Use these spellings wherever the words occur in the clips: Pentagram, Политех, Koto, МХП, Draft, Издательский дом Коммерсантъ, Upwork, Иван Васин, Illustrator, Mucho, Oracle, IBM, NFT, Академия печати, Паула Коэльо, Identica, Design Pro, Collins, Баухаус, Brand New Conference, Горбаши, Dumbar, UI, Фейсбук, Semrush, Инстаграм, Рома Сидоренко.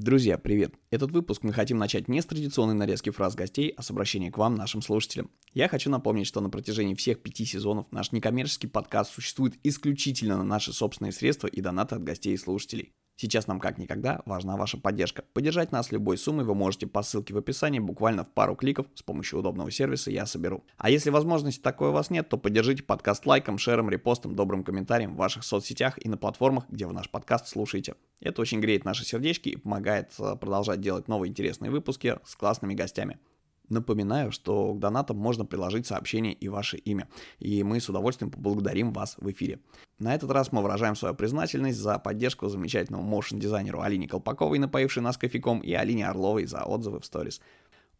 Друзья, привет! Этот выпуск мы хотим начать не с традиционной нарезки фраз гостей, а с обращения к вам, нашим слушателям. Я хочу напомнить, что на протяжении всех 5 сезонов наш некоммерческий подкаст существует исключительно на наши собственные средства и донаты от гостей и слушателей. Сейчас нам как никогда важна ваша поддержка. Поддержать нас любой суммой вы можете по ссылке в описании буквально в пару кликов с помощью удобного сервиса «Я соберу». А если возможности такой у вас нет, то поддержите подкаст лайком, шером, репостом, добрым комментарием в ваших соцсетях и на платформах, где вы наш подкаст слушаете. Это очень греет наши сердечки и помогает продолжать делать новые интересные выпуски с классными гостями. Напоминаю, что к донатам можно приложить сообщение и ваше имя, и мы с удовольствием поблагодарим вас в эфире. На этот раз мы выражаем свою признательность за поддержку замечательному моушн-дизайнеру Алине Колпаковой, напоившей нас кофейком, и Алине Орловой за отзывы в сторис.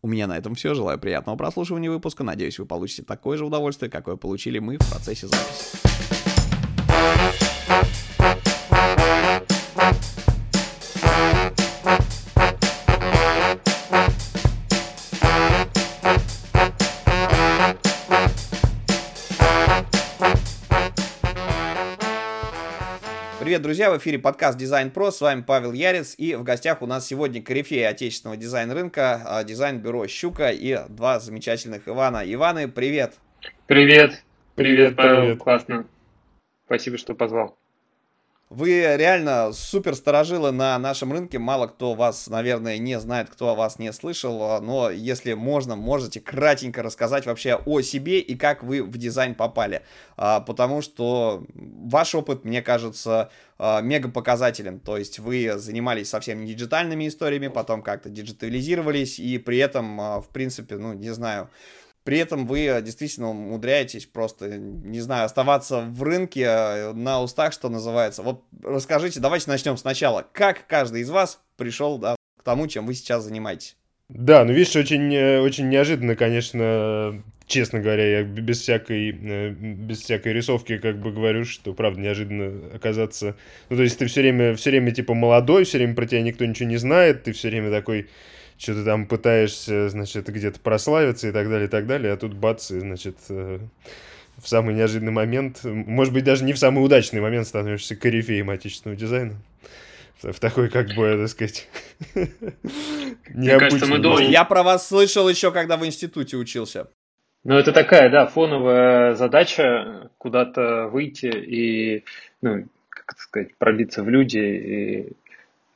У меня на этом все. Желаю приятного прослушивания выпуска. Надеюсь, вы получите такое же удовольствие, какое получили мы в процессе записи. Привет, друзья! В эфире подкаст Design Pro, с вами Павел Ярец, и в гостях у нас сегодня корифеи отечественного дизайн-рынка, дизайн-бюро «Щука» и два замечательных Ивана. Иваны, привет! Привет! Привет, Павел! Привет. Классно! Спасибо, что позвал. Вы реально супер старожилы на нашем рынке, мало кто вас, наверное, не знает, кто о вас не слышал, но если можно, можете кратенько рассказать вообще о себе и как вы в дизайн попали, потому что ваш опыт, мне кажется, мега показателен, то есть вы занимались совсем не диджитальными историями, потом как-то диджитализировались и при этом, в принципе, при этом вы действительно умудряетесь просто, не знаю, оставаться в рынке на устах, что называется. Вот расскажите, давайте начнем сначала. Как каждый из вас пришел к тому, чем вы сейчас занимаетесь? Да, видишь, очень неожиданно, конечно, честно говоря, я без всякой рисовки как бы говорю, что правда неожиданно оказаться... то есть ты все время типа молодой, все время про тебя никто ничего не знает, ты все время такой... Что-то там пытаешься, где-то прославиться и так далее. А тут бац, и, в самый неожиданный момент, может быть, даже не в самый удачный момент становишься корифеем отечественного дизайна. В такой, необычный. Я про вас слышал еще, когда в институте учился. Это такая, фоновая задача куда-то выйти и, пробиться в люди и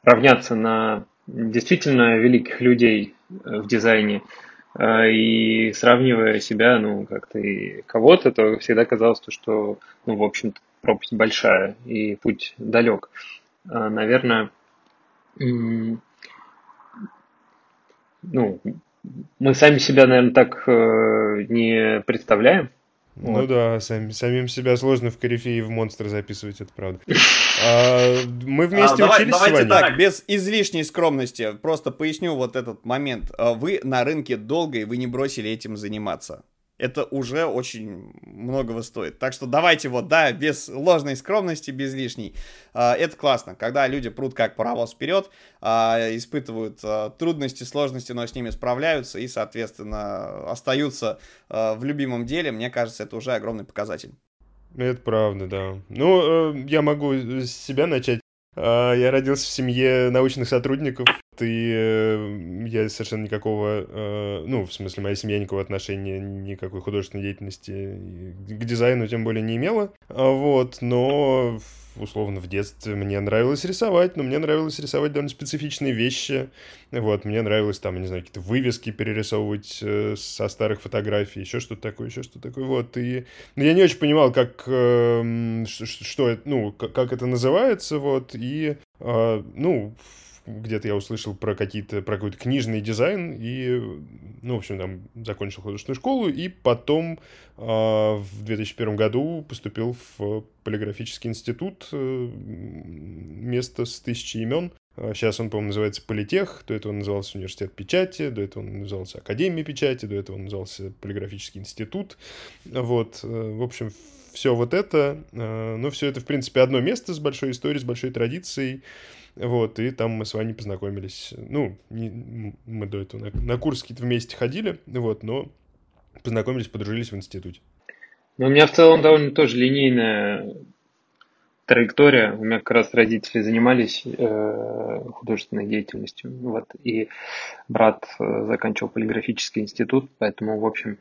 равняться на... действительно великих людей в дизайне, и сравнивая себя, как-то и кого-то, то всегда казалось, что, в общем-то, пропасть большая и путь далек. Наверное, мы сами себя, так не представляем. Да, самим себя сложно в корифеи и в монстра записывать, это правда. Мы вместе учились с Ваней. Давайте так, без излишней скромности, просто поясню этот момент. Вы на рынке долго, и вы не бросили этим заниматься. Это уже очень многого стоит. Так что давайте без ложной скромности, без лишней. Это классно, когда люди прут как паровоз вперед, испытывают трудности, сложности, но с ними справляются и, соответственно, остаются в любимом деле. Мне кажется, это уже огромный показатель. Это правда, да. Я могу с себя начать. Я родился в семье научных сотрудников, и я совершенно никакого, моя семья никакого отношения, никакой художественной деятельности к дизайну тем более не имела, но условно в детстве мне нравилось рисовать, но мне нравилось рисовать довольно специфичные вещи, мне нравилось какие-то вывески перерисовывать со старых фотографий, еще что-то такое, и я не очень понимал, как это называется, где-то я услышал про какой-то книжный дизайн и, там закончил художественную школу и потом в 2001 году поступил в Полиграфический институт, место с 1000 имен. Сейчас он, по-моему, называется Политех, до этого он назывался Университет печати, до этого он назывался Академия печати, до этого он назывался Полиграфический институт. В общем, все это, все это, в принципе, одно место с большой историей, с большой традицией. И там мы с Ваней познакомились. Мы до этого на курс какие-то вместе ходили, но подружились в институте. У меня в целом довольно тоже линейная траектория. У меня как раз родители занимались художественной деятельностью. Вот. И брат заканчивал Полиграфический институт, поэтому, в общем,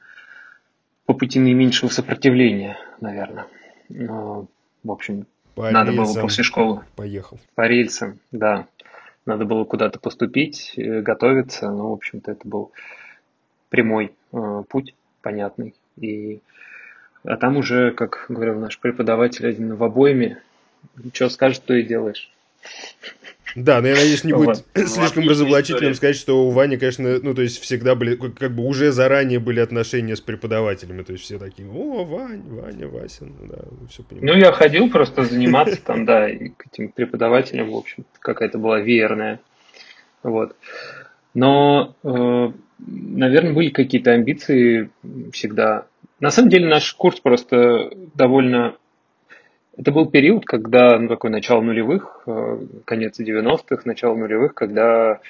по пути наименьшего сопротивления, наверное. В общем, надо было после школы. Поехал. По рельсам, да. Надо было куда-то поступить, готовиться. Ну, в общем-то, это был прямой путь, понятный. А там уже, как говорил наш преподаватель, один в обойме. Что скажешь, то и делаешь. Да, но я надеюсь, не будет слишком разоблачительным сказать, что у Вани, конечно, ну, то есть, всегда были, как бы уже заранее были отношения с преподавателями. То есть, все такие, о, Ваня, Васин, да, все понимаю. Ну, я ходил просто заниматься там, да, и к этим преподавателям, в общем, какая-то была веерная. Вот. Но, наверное, были какие-то амбиции всегда. На самом деле, наш курс просто довольно... Это был период, когда, ну, такое начало нулевых, конец 90-х, начало нулевых, когда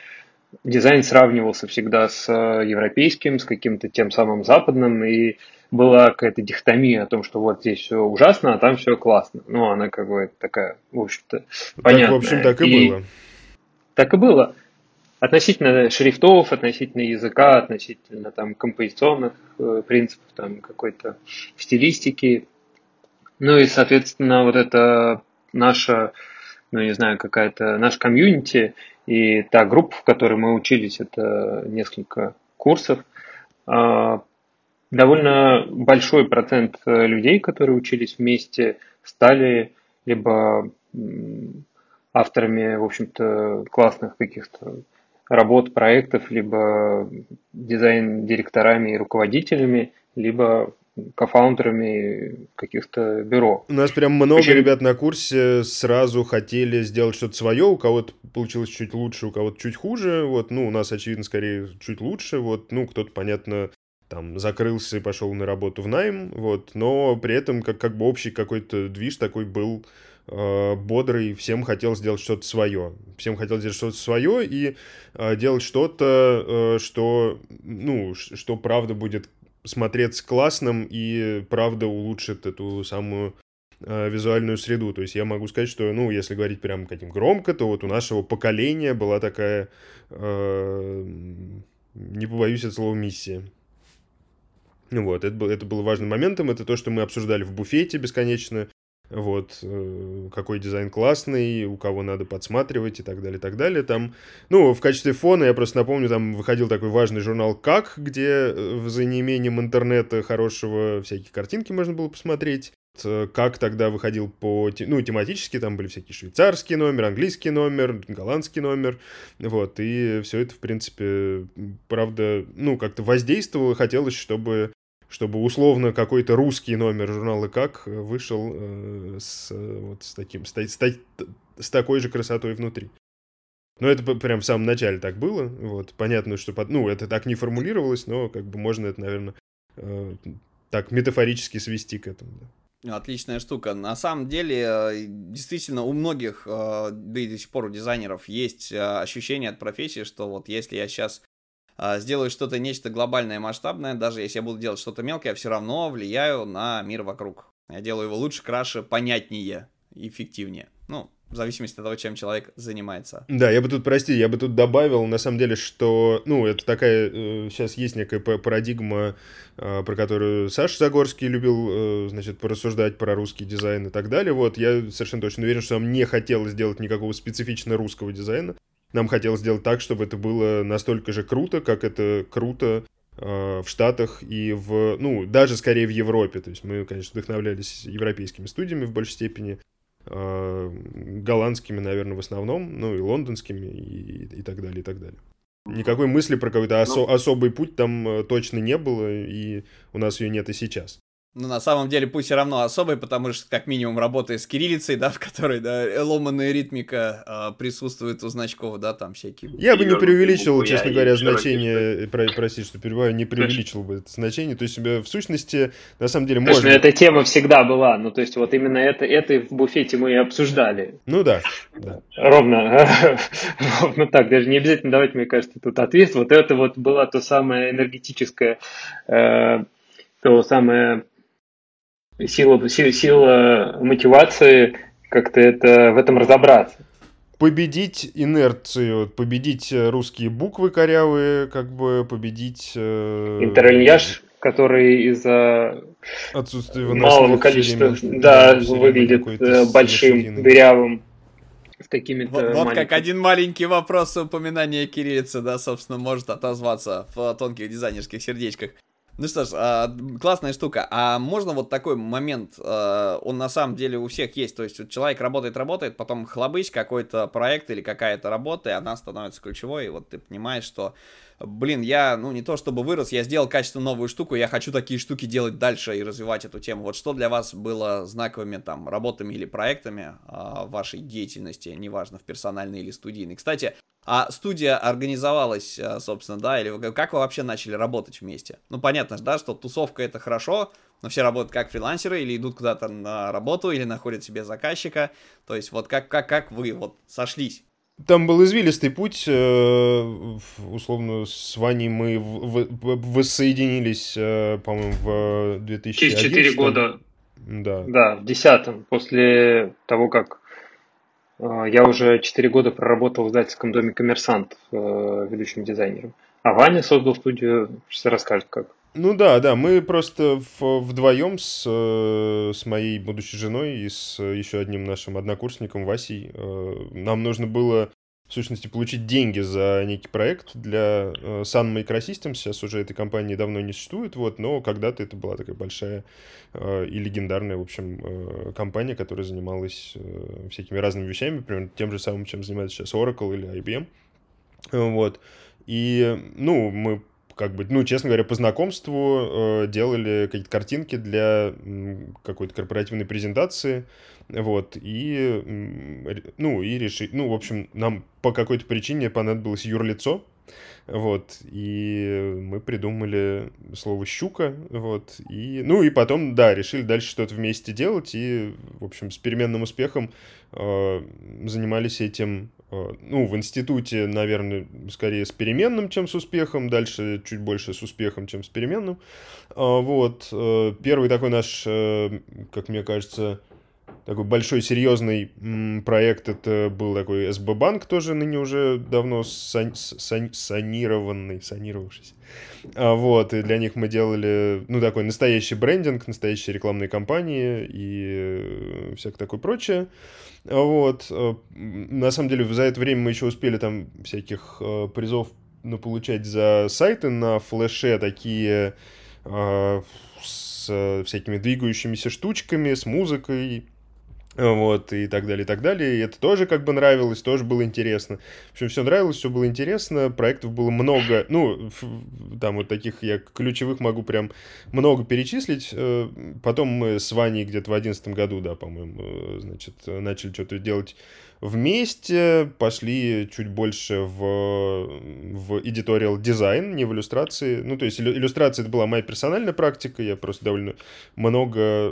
дизайн сравнивался всегда с европейским, с каким-то тем самым западным, и была какая-то дихотомия о том, что вот здесь все ужасно, а там все классно. Ну, она как бы такая, в общем-то, понятная. Так, в общем, так и было. Так и было. Относительно шрифтов, относительно языка, относительно там композиционных принципов, там какой-то стилистики. Ну и, соответственно, вот это наша, ну не знаю, какая-то наша комьюнити и та группа, в которой мы учились, это несколько курсов. Довольно большой процент людей, которые учились вместе, стали либо авторами, в общем-то, классных каких-то работ, проектов, либо дизайн-директорами и руководителями, либо кофаундерами каких-то бюро. У нас прям много ребят на курсе сразу хотели сделать что-то свое, у кого-то получилось чуть лучше, у кого-то чуть хуже, вот, ну, у нас, очевидно, скорее чуть лучше, вот, ну, кто-то, понятно, там, закрылся и пошел на работу в найм, вот, но при этом как бы общий какой-то движ такой был бодрый, всем хотел сделать что-то свое. Всем хотел сделать что-то свое и делать что-то, что, ну, что правда будет смотреться классным и правда улучшит эту самую визуальную среду. То есть я могу сказать, что, ну, если говорить прям каким громко, то вот у нашего поколения была такая, не побоюсь этого слова, миссия. Вот, это было важным моментом, это то, что мы обсуждали в буфете бесконечно. Вот, какой дизайн классный, у кого надо подсматривать и так далее, и так далее. Там, ну, в качестве фона, я просто напомню, там выходил такой важный журнал «Как?», где за неимением интернета хорошего всякие картинки можно было посмотреть. «Как» тогда выходил по... Ну, тематически там были всякие швейцарский номер, английский номер, голландский номер. Вот, и все это, в принципе, правда, ну, как-то воздействовало. Хотелось, чтобы условно какой-то русский номер журнала «Как» вышел с такой же красотой внутри. Но это прям в самом начале так было. Вот. Понятно, что ну, это так не формулировалось, но как бы можно это, наверное, так метафорически свести к этому. Да. Отличная штука. На самом деле, действительно, у многих, да и до сих пор у дизайнеров, есть ощущение от профессии, что вот если я сейчас сделаю что-то, нечто глобальное, масштабное, даже если я буду делать что-то мелкое, я все равно влияю на мир вокруг. Я делаю его лучше, краше, понятнее, эффективнее. Ну, в зависимости от того, чем человек занимается. Да, я бы тут добавил, на самом деле, что, ну, это такая, сейчас есть некая парадигма, про которую Саша Загорский любил, значит, порассуждать про русский дизайн и так далее. Вот, я совершенно точно уверен, что нам не хотелось делать никакого специфично русского дизайна. Нам хотелось сделать так, чтобы это было настолько же круто, как это круто в Штатах и в... Ну, даже скорее в Европе. То есть мы, конечно, вдохновлялись европейскими студиями в большей степени, голландскими, наверное, в основном, ну и лондонскими и так далее, и так далее. Никакой мысли про какой-то особый путь там точно не было, и у нас ее нет и сейчас. Ну, на самом деле, путь все равно особый, потому что, как минимум, работая с кириллицей, да, в которой, да, ломаная ритмика присутствует у значков, да, там всякие... Я бы не преувеличивал, честно говоря, значение, простите, что перебиваю, не преувеличивал бы это значение, то есть в сущности, на самом деле, можно... Точно, эта тема всегда была, ну, то есть вот именно это в буфете мы и обсуждали. Ну, да. Ровно так, даже не обязательно давать, мне кажется, тут ответ, вот это вот была то самое энергетическое, то самое... Сила мотивации, как-то это, в этом разобраться. Победить инерцию, победить русские буквы корявые, как бы победить... Интерлиньяж, который из-за малого количества выглядит большим, дырявым. С какими-то вот маленькими. Как один маленький вопрос упоминания кириллицы, да, собственно, может отозваться в тонких дизайнерских сердечках. Ну что ж, классная штука. А можно вот такой момент, он на самом деле у всех есть, то есть человек работает, потом хлобысь, какой-то проект или какая-то работа, и она становится ключевой, и вот ты понимаешь, что, блин, я, ну не то чтобы вырос, я сделал качественно новую штуку, я хочу такие штуки делать дальше и развивать эту тему. Вот что для вас было знаковыми там работами или проектами вашей деятельности, неважно, в персональной или студийной. Кстати, а студия организовалась, собственно, да, или как вы вообще начали работать вместе? Ну, понятно же, да, что тусовка — это хорошо, но все работают как фрилансеры, или идут куда-то на работу, или находят себе заказчика. То есть вот как вы вот сошлись? Там был извилистый путь, условно, с Ваней мы воссоединились, по-моему, в 2011. Через 4 года. Да. Да, в 2010, после того, как... Я уже 4 года проработал в Издательском доме «Коммерсантъ» ведущим дизайнером. А Ваня создал студию, сейчас расскажет как. Ну да, мы просто вдвоем с моей будущей женой и с еще одним нашим однокурсником Васей. Нам нужно было, в сущности, получить деньги за некий проект для Sun Microsystems. Сейчас уже этой компании давно не существует, вот, но когда-то это была такая большая и легендарная, в общем, компания, которая занималась всякими разными вещами, например, тем же самым, чем занимается сейчас Oracle или IBM. Вот. И, ну, мы как бы, ну, честно говоря, по знакомству делали какие-то картинки для какой-то корпоративной презентации, вот, и решили, ну, в общем, нам по какой-то причине понадобилось юрлицо, вот, и мы придумали слово «щука», вот, и, ну, и потом, да, решили дальше что-то вместе делать, и, в общем, с переменным успехом занимались этим, ну, в институте, наверное, скорее с переменным, чем с успехом, дальше чуть больше с успехом, чем с переменным, вот, первый такой наш, как мне кажется, такой большой серьезный проект, это был такой СБ-банк, тоже ныне уже давно санировавшийся. Вот, и для них мы делали, ну, такой настоящий брендинг, настоящие рекламные кампании и всякое такое прочее. Вот, на самом деле, за это время мы еще успели там всяких призов получать за сайты на флеше, такие с всякими двигающимися штучками, с музыкой. Вот, и так далее, и это тоже как бы нравилось, тоже было интересно. В общем, все нравилось, все было интересно, проектов было много, ну, там вот таких я ключевых могу прям много перечислить. Потом мы с Ваней где-то в 2011 году, да, по-моему, значит, начали что-то делать вместе, пошли чуть больше в editorial дизайн, не в иллюстрации. Ну, то есть иллюстрация — это была моя персональная практика, я просто довольно много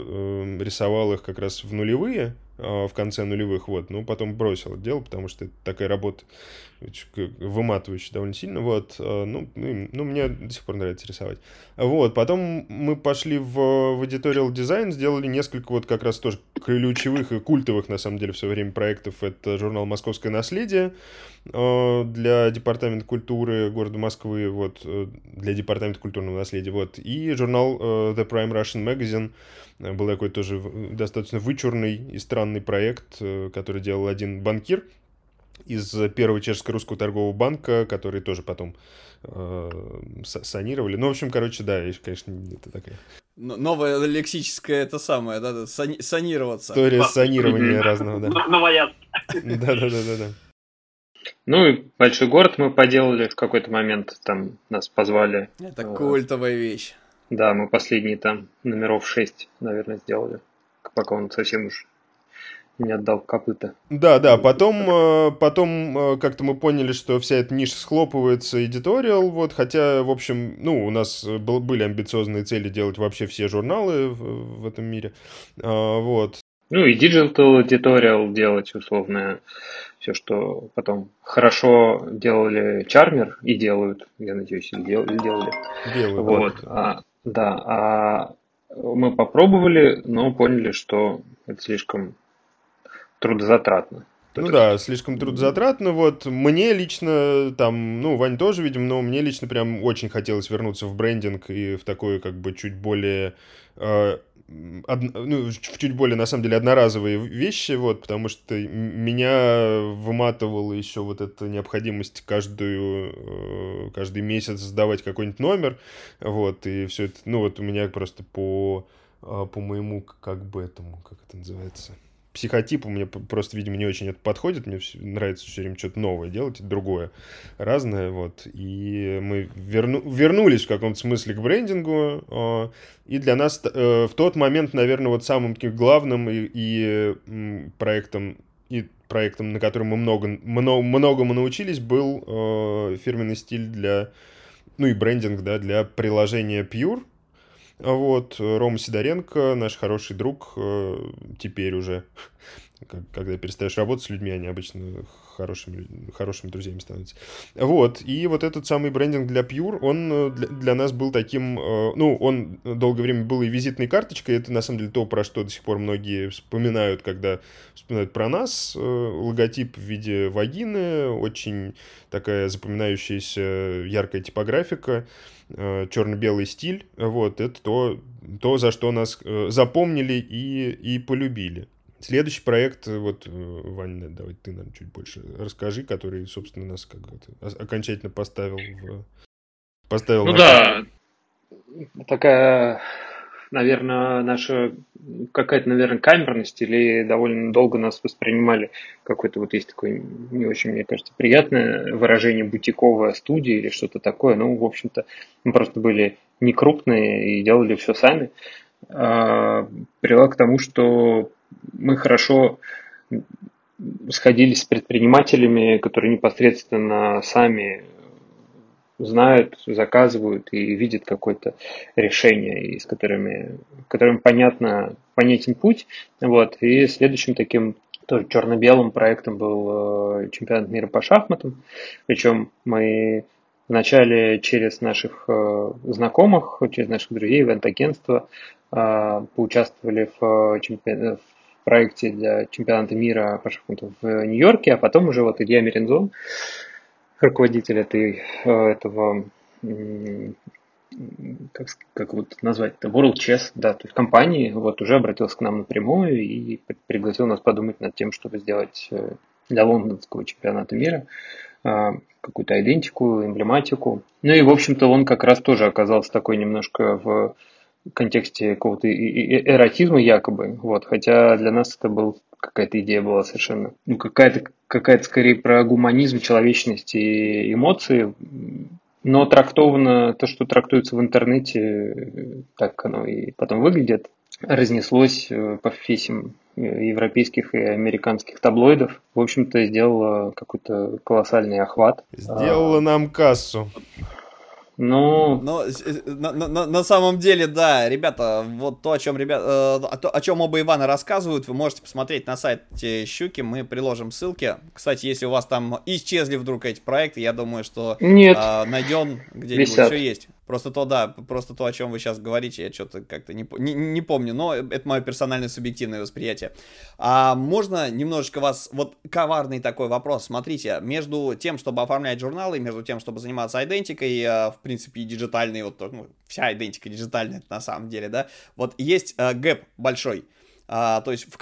рисовал их как раз в нулевые, в конце нулевых, вот, но потом бросил это дело, потому что это такая работа выматывающая довольно сильно, вот, ну, мне до сих пор нравится рисовать, вот, потом мы пошли в editorial дизайн, сделали несколько вот как раз тоже ключевых и культовых, на самом деле, все время проектов, это журнал «Московское наследие» для департамента культуры города Москвы, вот, для департамента культурного наследия, вот, и журнал The Prime Russian Magazine, был такой тоже достаточно вычурный и странный проект, который делал один банкир из первого Чешско-Русского торгового банка, который тоже потом санировали. Ну, в общем, короче, да, конечно, это такая... Новое лексическое это самое, да, санироваться. История санирования разного, да. Новая. Да. Ну и «Большой город» мы поделали в какой-то момент, там нас позвали. Это культовая вещь. Да, мы последние там номеров 6, наверное, сделали, пока он совсем уж не отдал копыта. Да, потом как-то мы поняли, что вся эта ниша схлопывается, editorial, вот, хотя, в общем, ну, у нас были амбициозные цели делать вообще все журналы в этом мире, вот. Ну и digital editorial делать, условно, все, что потом хорошо делали Charmer и делают, я надеюсь, или делали. Делают, вот, мы попробовали, но поняли, что это слишком трудозатратно. Ну да, слишком трудозатратно, вот, мне лично, там, ну, Вань тоже, видимо, но мне лично прям очень хотелось вернуться в брендинг и в такой, как бы, чуть более, на самом деле, одноразовые вещи, вот, потому что меня выматывала еще вот эта необходимость каждый месяц сдавать какой-нибудь номер, вот, и все это, ну, вот, у меня просто по моему, как это называется... Психотипу мне просто, видимо, не очень это подходит. Мне нравится все время что-то новое делать, другое, разное. Вот. И мы вернулись в каком-то смысле к брендингу. И для нас в тот момент, наверное, вот самым таким главным и проектом, на котором мы многому научились, был фирменный стиль и брендинг, да, для приложения Pure. Вот, Рома Сидоренко, наш хороший друг, теперь уже, когда перестаешь работать с людьми, они обычно хорошими друзьями становятся. Вот, и вот этот самый брендинг для Pure, он для нас был таким, ну, он долгое время был и визитной карточкой, это на самом деле то, про что до сих пор многие вспоминают, когда вспоминают про нас, логотип в виде вагины, очень такая запоминающаяся яркая типографика, черно-белый стиль, вот, это то, за что нас запомнили и полюбили. Следующий проект, вот, Ваня, давай ты нам чуть больше расскажи, который, собственно, нас как бы окончательно поставил. Ну да, такая, наверное, наша какая-то, наверное, камерность, или довольно долго нас воспринимали, какое-то вот есть такое не очень, мне кажется, приятное выражение бутиковая студия или что-то такое. Ну, в общем-то, мы просто были не крупные и делали все сами. Привело к тому, что мы хорошо сходились с предпринимателями, которые непосредственно сами знают, заказывают и видят какое-то решение, и с которыми понятен путь. Вот. И следующим таким тоже черно-белым проектом был чемпионат мира по шахматам. Причем мы вначале через наших знакомых, через наших друзей, ивент-агентства поучаствовали в проекте для чемпионата мира по шахматам в Нью-Йорке, а потом уже вот Илья Миринзон, руководитель этого, как вот назвать-то, World Chess, да, то есть компании, вот уже обратился к нам напрямую и пригласил нас подумать над тем, чтобы сделать для лондонского чемпионата мира какую-то идентику, эмблематику. Ну и, в общем-то, он как раз тоже оказался такой немножко в контексте какого-то эротизма якобы, вот, хотя для нас это был какая-то идея была совершенно, ну, какая-то скорее про гуманизм, человечность и эмоции, но трактовано, то, что трактуется в интернете, так оно и потом выглядит, разнеслось по всем европейских и американских таблоидов, в общем-то, сделало какой-то колоссальный охват. Сделало нам кассу. На самом деле, да, ребята, вот то, о чем оба Ивана рассказывают, вы можете посмотреть на сайте Щуки, мы приложим ссылки. Кстати, если у вас там исчезли вдруг эти проекты, я думаю, что найдем где-нибудь, все есть. Просто то, о чем вы сейчас говорите, я что-то как-то не помню, но это мое персональное субъективное восприятие. А можно немножечко вас, вот коварный такой вопрос, смотрите, между тем, чтобы оформлять журналы, между тем, чтобы заниматься идентикой, в принципе, и диджитальной, вот, ну, вся идентика диджитальная на самом деле, да, вот есть гэп большой. То есть в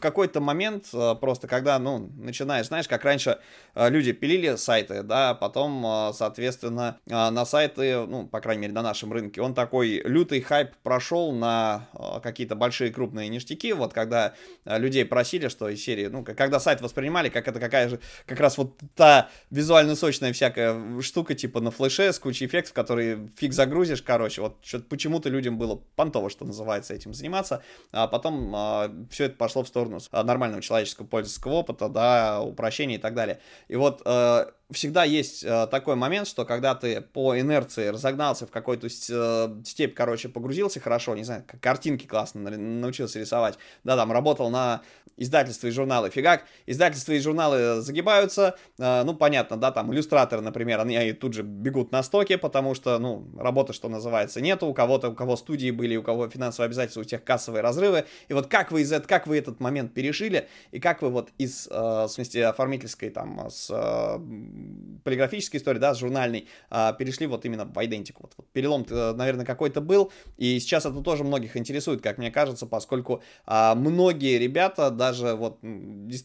какой-то момент просто когда, ну, начинаешь, знаешь, как раньше люди пилили сайты, да, потом, соответственно, на сайты, ну, по крайней мере, на нашем рынке, он такой лютый хайп прошел на какие-то большие крупные ништяки, вот когда людей просили, что из серии, ну, когда сайт воспринимали, как это какая же, как раз вот та визуально сочная всякая штука, типа на флеше с кучей эффектов, которые фиг загрузишь, короче, вот почему-то людям было понтово, что называется, этим заниматься, а потом... все это пошло в сторону нормального человеческого пользовательского опыта, да, упрощения и так далее. И вот всегда есть такой момент, что когда ты по инерции разогнался в какой-то степь, короче, погрузился хорошо, не знаю, картинки классно научился рисовать, да, там, работал на издательстве и журналы, фигак, издательства и журналы загибаются, ну, понятно, да, там, иллюстраторы, например, они тут же бегут на стоке, потому что, ну, работы, что называется, нету, у кого-то, у кого студии были, у кого финансовые обязательства, у тех кассовые разрывы, и вот как вы этот момент перешили, и как вы вот из, в смысле, оформительской, там, с полиграфической истории, да, с журнальной, перешли вот именно в идентику. Вот перелом, наверное, какой-то был, и сейчас это тоже многих интересует, как мне кажется, поскольку многие ребята, даже вот,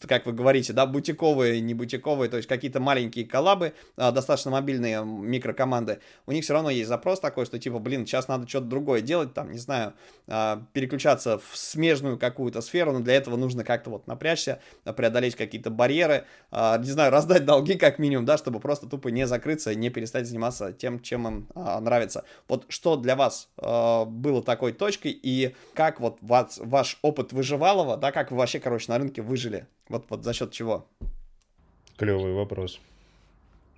как вы говорите, да, бутиковые, не бутиковые, то есть какие-то маленькие коллабы, достаточно мобильные микрокоманды, у них все равно есть запрос такой, что типа, блин, сейчас надо что-то другое делать, там, не знаю, переключаться в смежную какую-то сферу, но для этого нужно как-то вот напрячься, преодолеть какие-то барьеры, не знаю, раздать долги как минимум, да, чтобы просто тупо не закрыться и не перестать заниматься тем, чем им нравится. Вот что для вас было такой точкой, и как вот ваш опыт выживалого, да, как вы вообще, короче, на рынке выжили? Вот за счет чего? Клевый вопрос.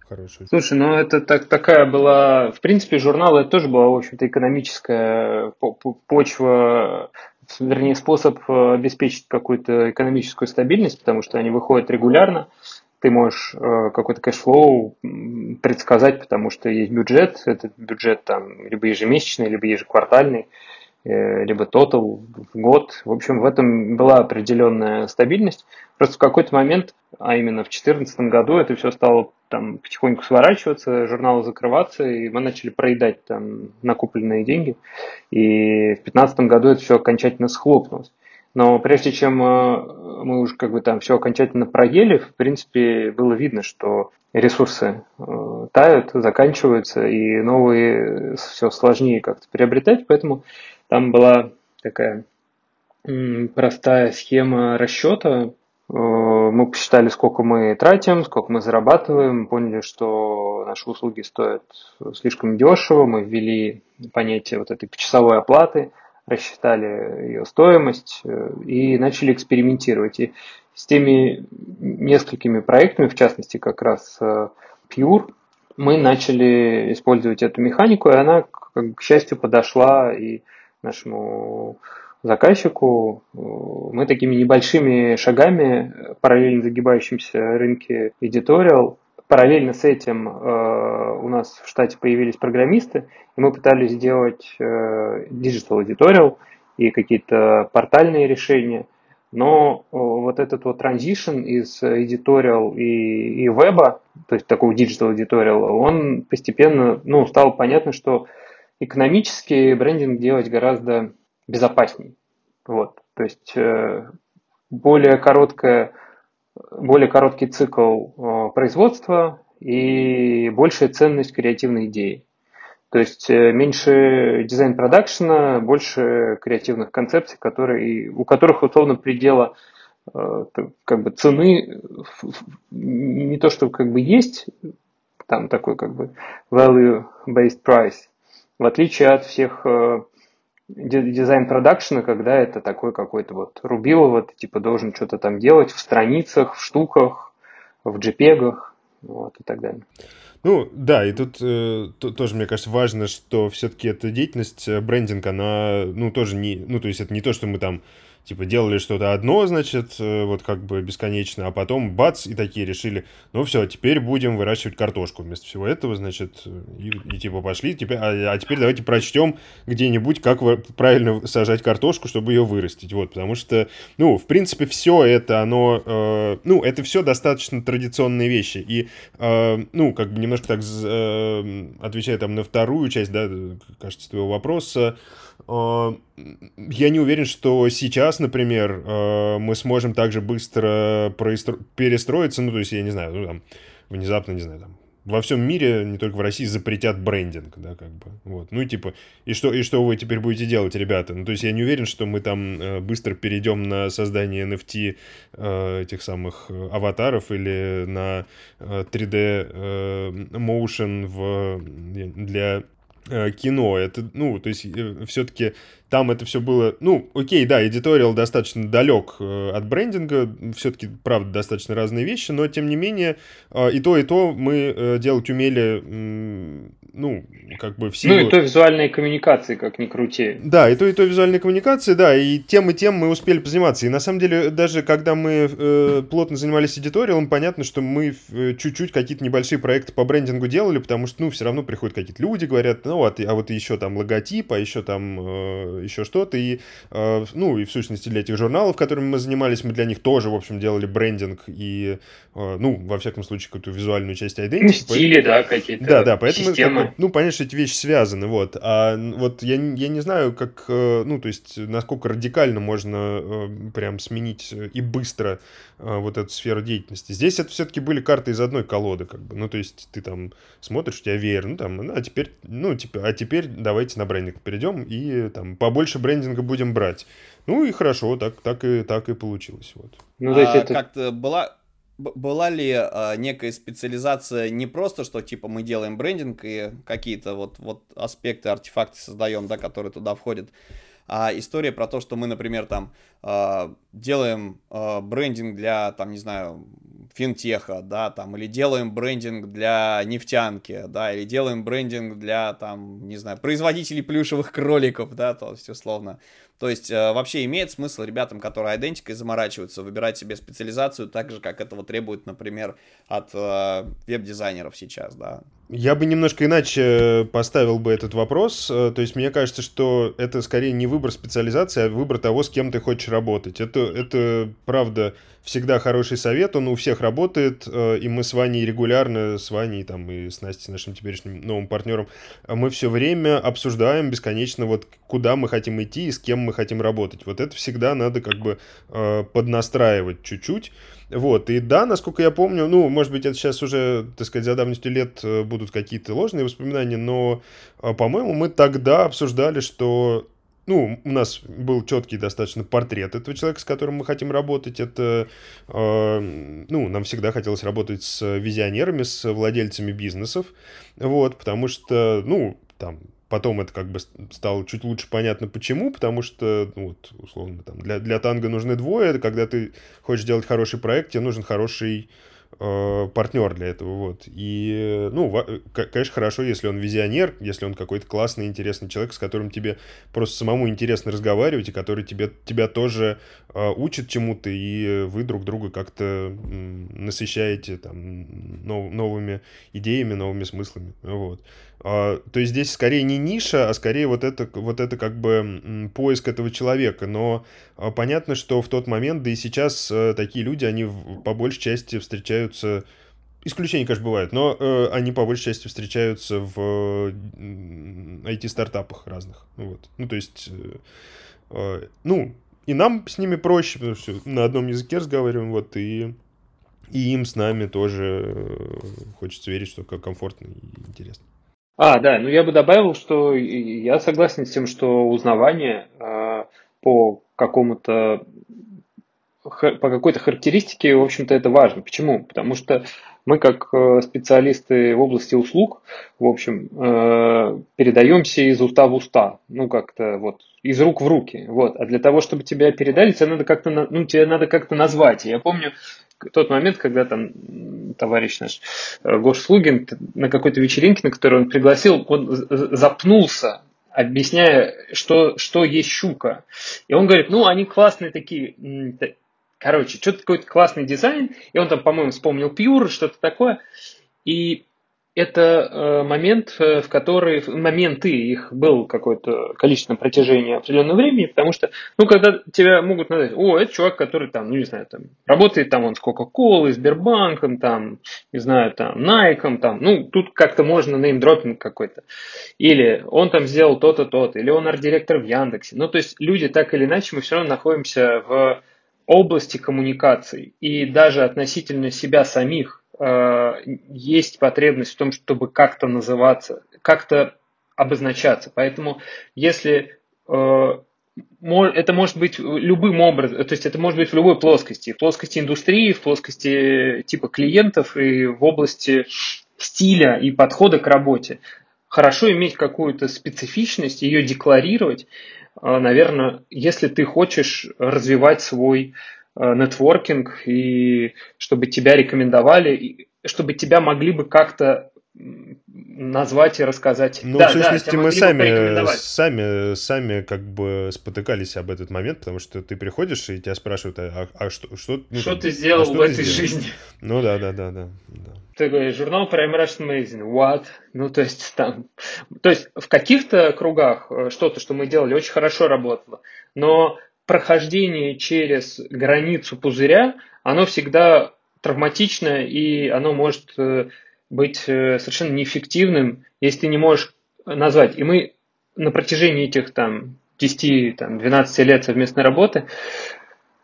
Хороший. Слушай, ну это такая была... В принципе, журнал это тоже была, в общем-то, экономическая почва... Вернее, способ обеспечить какую-то экономическую стабильность, потому что они выходят регулярно. Ты можешь какой-то кэшфлоу предсказать, потому что есть бюджет. Этот бюджет там либо ежемесячный, либо ежеквартальный, либо тотал в год. В общем, в этом была определенная стабильность. Просто в какой-то момент, а именно в 2014 году, это все стало там потихоньку сворачиваться, журналы закрываться, и мы начали проедать там накопленные деньги. И в 2015 году это все окончательно схлопнулось. Но прежде чем мы уже как бы там все окончательно проели, в принципе, было видно, что ресурсы тают, заканчиваются, и новые все сложнее как-то приобретать. Поэтому там была такая простая схема расчета. Мы посчитали, сколько мы тратим, сколько мы зарабатываем, поняли, что наши услуги стоят слишком дешево. Мы ввели понятие вот этой почасовой оплаты, рассчитали ее стоимость и начали экспериментировать. И с теми несколькими проектами, в частности, как раз Pure, мы начали использовать эту механику, и она, к счастью, подошла и нашему заказчику. Мы такими небольшими шагами, параллельно загибающимся рынке editorial, параллельно с этим у нас в штате появились программисты, и мы пытались сделать digital editorial и какие-то портальные решения. Но вот этот вот транзишн из editorial и веба, то есть такого digital editorial, он постепенно, ну, стало понятно, что экономически брендинг делать гораздо безопасней. Вот. То есть более короткий цикл производства и большая ценность креативной идеи. То есть меньше дизайн-продакшена, больше креативных концепций, у которых условно предела как бы цены не то, что как бы есть, там такой как бы value-based price, в отличие от всех дизайн продакшена, когда это такой какой-то вот рубилово, ты типа должен что-то там делать в страницах, в штуках, в джипегах, вот, и так далее. Ну, да, и тут тоже, мне кажется, важно, что все-таки эта деятельность, брендинг, она, ну, тоже не, ну, то есть это не то, что мы там, типа, делали что-то одно, значит, вот как бы бесконечно, а потом бац, и такие решили, ну, все, теперь будем выращивать картошку вместо всего этого, значит, и типа пошли, теперь, а теперь давайте прочтем где-нибудь, как правильно сажать картошку, чтобы ее вырастить, вот, потому что, ну, в принципе, все это, оно, ну, это все достаточно традиционные вещи, и, ну, как бы немножко так отвечая там на вторую часть, да, кажется, твоего вопроса, я не уверен, что сейчас, например, мы сможем так же быстро перестроиться, ну, то есть, я не знаю, ну, там, внезапно, не знаю, там, во всем мире, не только в России, запретят брендинг, да, как бы, вот, ну, типа, и что вы теперь будете делать, ребята, ну, то есть, я не уверен, что мы там быстро перейдем на создание NFT этих самых аватаров или на 3D motion для кино. Это, ну, то есть, все-таки там это все было... Ну, окей, да, эдиториал достаточно далек от брендинга, все-таки, правда, достаточно разные вещи, но, тем не менее, и то мы делать умели, ну, как бы в силу... Ну, и то визуальные коммуникации, как ни крути. Да, и то визуальные коммуникации, да, и тем мы успели позаниматься. И, на самом деле, даже когда мы плотно занимались эдиториалом, понятно, что мы чуть-чуть какие-то небольшие проекты по брендингу делали, потому что, ну, все равно приходят какие-то люди, говорят... Ну, а вот еще там логотип, а еще там еще что-то. И, ну, и в сущности для этих журналов, которыми мы занимались, мы для них тоже, в общем, делали брендинг и, ну, во всяком случае, какую-то визуальную часть identity. Стили, да, какие-то системы. Да, да, поэтому, как, ну, понятно, что эти вещи связаны, вот. А вот я не знаю, как, ну, то есть, насколько радикально можно прям сменить и быстро вот эту сферу деятельности. Здесь это все-таки были карты из одной колоды, как бы. Ну, то есть, ты там смотришь, у тебя веер, ну, там, ну, а теперь, ну, а теперь давайте на брендинг перейдем и там побольше брендинга будем брать. Ну и хорошо, так и получилось. Вот. Ну, а это... Как-то была ли некая специализация не просто, что типа мы делаем брендинг и какие-то вот аспекты, артефакты создаем, да, которые туда входят, а история про то, что мы, например, там делаем брендинг для, там, не знаю, финтеха, да, там, или делаем брендинг для нефтянки, да, или делаем брендинг для, там, не знаю, производителей плюшевых кроликов, да, то есть, условно. То есть, вообще имеет смысл ребятам, которые идентикой заморачиваются, выбирать себе специализацию так же, как этого требует, например, от веб-дизайнеров сейчас, да. Я бы немножко иначе поставил бы этот вопрос. То есть, мне кажется, что это скорее не выбор специализации, а выбор того, с кем ты хочешь работать. Это правда, всегда хороший совет, он у всех работает, и мы с Ваней регулярно, с Ваней там, и с Настей, нашим теперешним новым партнером, мы все время обсуждаем бесконечно, вот куда мы хотим идти и с кем мы хотим работать. Вот это всегда надо как бы поднастраивать чуть-чуть. Вот, и да, насколько я помню, ну, может быть, это сейчас уже, так сказать, за давностью лет будут какие-то ложные воспоминания, но, по-моему, мы тогда обсуждали, что... Ну, у нас был четкий достаточно портрет этого человека, с которым мы хотим работать. Это, ну, нам всегда хотелось работать с визионерами, с владельцами бизнесов, вот, потому что, ну, там, потом это как бы стало чуть лучше понятно, почему, потому что, ну, вот, условно, там, для танго нужны двое, когда ты хочешь делать хороший проект, тебе нужен хороший партнер для этого, вот. И, ну, конечно, хорошо, если он визионер, если он какой-то классный, интересный человек, с которым тебе просто самому интересно разговаривать, и который тебя тоже учит чему-то, и вы друг друга как-то насыщаете там новыми идеями, новыми смыслами, вот. То есть здесь скорее не ниша, а скорее вот это как бы поиск этого человека. Но понятно, что в тот момент, да и сейчас такие люди, они по большей части встречаются, исключения, конечно, бывают, но они по большей части встречаются в IT-стартапах разных. Вот. Ну, то есть, ну, и нам с ними проще, потому что на одном языке разговариваем, вот, и им с нами тоже хочется верить, что комфортно и интересно. Да, ну я бы добавил, что я согласен с тем, что узнавание по какой-то характеристике, в общем-то, это важно. Почему? Потому что мы, как специалисты в области услуг, в общем, передаемся из уста в уста, ну, как-то вот, из рук в руки. Вот. А для того, чтобы тебя передали, тебе надо как-то назвать. Я помню тот момент, когда там товарищ наш Гоша Слугин на какой-то вечеринке, на которую он пригласил, он запнулся, объясняя, что есть щука. И он говорит, ну, они классные такие, короче, что-то какой-то классный дизайн. И он там, по-моему, вспомнил Pure, что-то такое. И это моменты их было какое-то количество на протяжении определенного времени, потому что, ну, когда тебя могут назвать, это чувак, который там, ну, не знаю, там, работает там он с Coca-Cola, Сбербанком, там, не знаю, там, Nike'ом, там, ну, тут как-то можно неймдропинг какой-то. Или он там сделал то-то, то-то, или он арт-директор в Яндексе. Ну, то есть люди так или иначе, мы все равно находимся в области коммуникаций, и даже относительно себя самих, есть потребность в том, чтобы как-то называться, как-то обозначаться. Поэтому если это может быть любым образом, то есть это может быть в любой плоскости. В плоскости индустрии, в плоскости типа клиентов и в области стиля и подхода к работе. хорошо иметь какую-то специфичность, ее декларировать, наверное, если ты хочешь развивать свой нетворкинг, и чтобы тебя рекомендовали, и чтобы тебя могли бы как-то назвать и рассказать. Ну, да, в сущности, да, мы сами как бы спотыкались об этот момент, потому что ты приходишь, и тебя спрашивают, что ты сделал в этой жизни? Ну, да. Ты говоришь, журнал Prime Russian Magazine, what? Ну, то есть, там... То есть, в каких-то кругах что-то, что мы делали, очень хорошо работало, но прохождение через границу пузыря, оно всегда травматично, и оно может... быть совершенно неэффективным, если ты не можешь назвать. И мы на протяжении этих 10-12 лет совместной работы,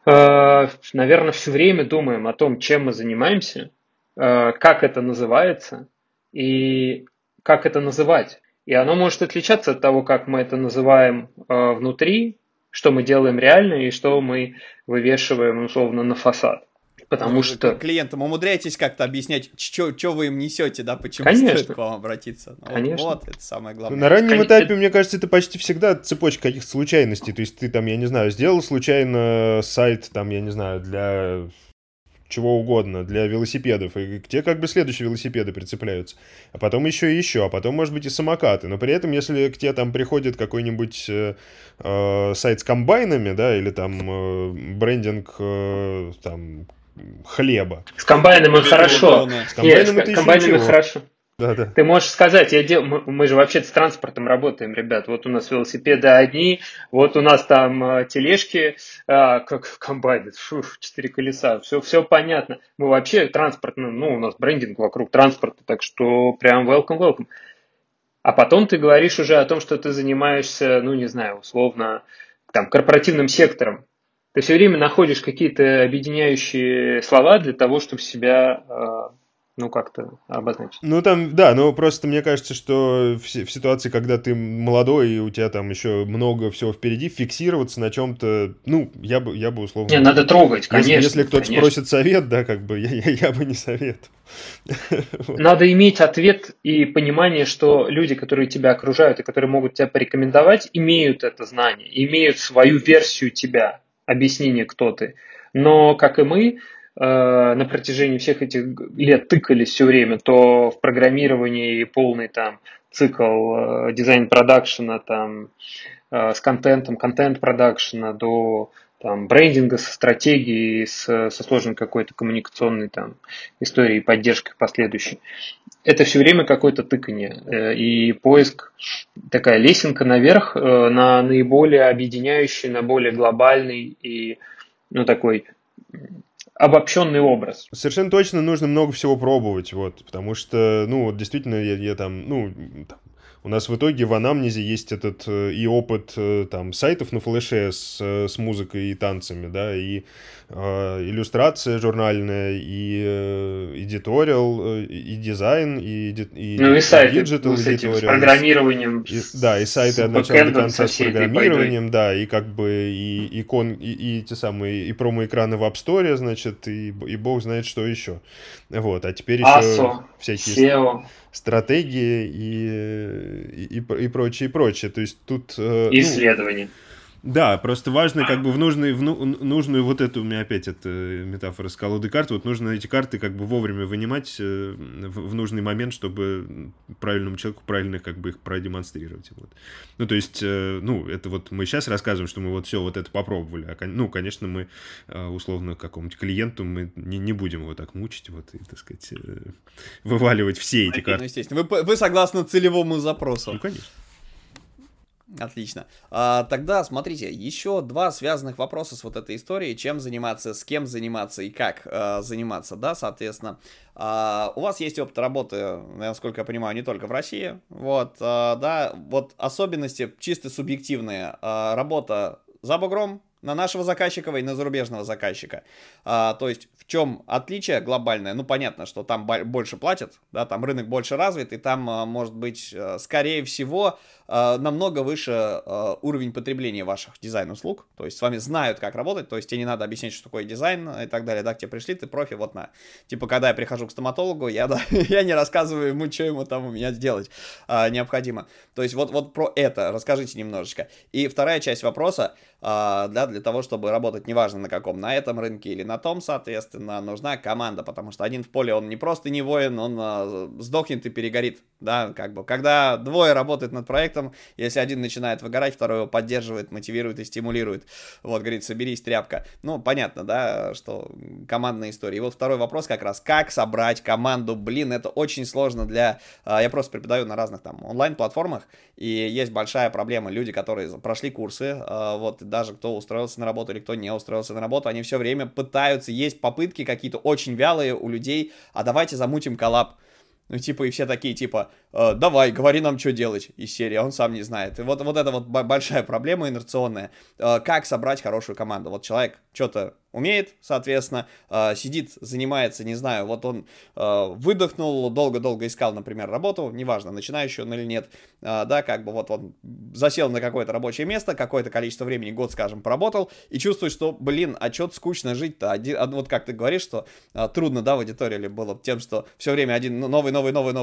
наверное, все время думаем о том, чем мы занимаемся, как это называется и как это называть. И оно может отличаться от того, как мы это называем внутри, что мы делаем реально и что мы вывешиваем, условно, на фасад. Потому что... Клиентам умудряетесь как-то объяснять, что вы им несете, да, почему Конечно. Стоит к вам обратиться. Ну, Конечно. Вот, это самое главное. На раннем этапе, мне кажется, это почти всегда цепочка каких-то случайностей. То есть ты там, я не знаю, сделал случайно сайт, там, я не знаю, для чего угодно, для велосипедов, и к тебе как бы следующие велосипеды прицепляются. А потом еще, а потом, может быть, и самокаты. Но при этом, если к тебе там приходит какой-нибудь сайт с комбайнами, да, или там брендинг, там... хлеба. С комбайном и хорошо. Да. Ты можешь сказать, мы же вообще с транспортом работаем, ребят. Вот у нас велосипеды одни, вот у нас там тележки, как комбайны, 4 колеса, все понятно. Мы вообще транспортным, у нас брендинг вокруг транспорта, так что прям welcome. А потом ты говоришь уже о том, что ты занимаешься, условно, там, корпоративным сектором. Ты все время находишь какие-то объединяющие слова для того, чтобы себя, как-то обозначить. Просто мне кажется, что в ситуации, когда ты молодой, и у тебя там еще много всего впереди, фиксироваться на чем-то, я бы условно... Не, надо трогать, конечно. Если кто-то спросит совет, да, как бы, я бы не советовал. Надо иметь ответ и понимание, что люди, которые тебя окружают и которые могут тебя порекомендовать, имеют это знание, имеют свою версию тебя. Объяснение, кто ты. Но, как и мы, на протяжении всех этих лет тыкались все время, то в программировании полный там цикл дизайн-продакшена там, с контентом, контент-продакшена до там, брендинга со стратегией, со сложной какой-то коммуникационной там, историей, поддержкой последующей. Это все время какое-то тыканье и поиск, такая лесенка наверх на наиболее объединяющий, на более глобальный и такой обобщенный образ. Совершенно точно нужно много всего пробовать, потому что, действительно, я там, у нас в итоге в анамнезе есть этот и опыт там, сайтов на флеше с музыкой и танцами, да, и иллюстрация журнальная, и эдиториал, и дизайн, и сайты диджитал, с программированием. И сайты от начала до конца с программированием, да, и как бы и икон, и те самые, и промо-экраны в App Store, значит, и бог знает, что еще. Вот, а теперь еще всякие SEO. Стратегии и прочее. То есть тут... исследования. Да, просто важно как бы в нужную вот эту, у меня опять эта метафора с колодой карт, нужно эти карты как бы вовремя вынимать в нужный момент, чтобы правильному человеку правильно как бы их продемонстрировать. Вот. Это мы сейчас рассказываем, что мы все это попробовали. Конечно, мы условно какому-нибудь клиенту мы не будем его так мучить, и, так сказать, вываливать все эти карты. Ну, естественно, вы согласны целевому запросу. Ну, конечно. Отлично. Тогда, смотрите, еще два связанных вопроса с этой историей. Чем заниматься, с кем заниматься и как заниматься, да, соответственно. У вас есть опыт работы, насколько я понимаю, не только в России. Особенности чисто субъективные. Работа за бугром, на нашего заказчика и на зарубежного заказчика. То есть в чем отличие глобальное? Ну, понятно, что там больше платят, да, там рынок больше развит, и там, может быть, скорее всего, намного выше уровень потребления ваших дизайн-услуг. То есть с вами знают, как работать, то есть тебе не надо объяснять, что такое дизайн и так далее. Да, к тебе пришли, ты профи, вот на. Типа, когда я прихожу к стоматологу, я не рассказываю ему, что ему там у меня сделать необходимо. То есть вот про это расскажите немножечко. И вторая часть вопроса, для того, чтобы работать, неважно на каком, на этом рынке или на том, соответственно, нужна команда, потому что один в поле, он не просто не воин, он сдохнет и перегорит, да, как бы, когда двое работают над проектом, если один начинает выгорать, второй его поддерживает, мотивирует и стимулирует, вот, говорит, соберись, тряпка, ну, понятно, да, что командная история. И вот второй вопрос как раз, как собрать команду, блин, это очень сложно для, я просто преподаю на разных там онлайн-платформах, и есть большая проблема, люди, которые прошли курсы, вот, даже кто устроился на работу или кто не устроился на работу, они все время пытаются, есть попытки какие-то очень вялые у людей, а давайте замутим коллаб. Ну, типа, и все такие, типа, давай, говори нам, что делать, из серии, он сам не знает. И вот это вот большая проблема инерционная. Как собрать хорошую команду? Вот человек что-то умеет, соответственно, сидит, занимается, не знаю, вот он выдохнул, долго-долго искал, например, работу, неважно, начинающий он или нет, да, как бы вот он засел на какое-то рабочее место, какое-то количество времени, год, скажем, поработал, и чувствует, что, блин, а что-то скучно жить-то, вот как ты говоришь, что трудно, да, в аудитории было тем, что все время один новый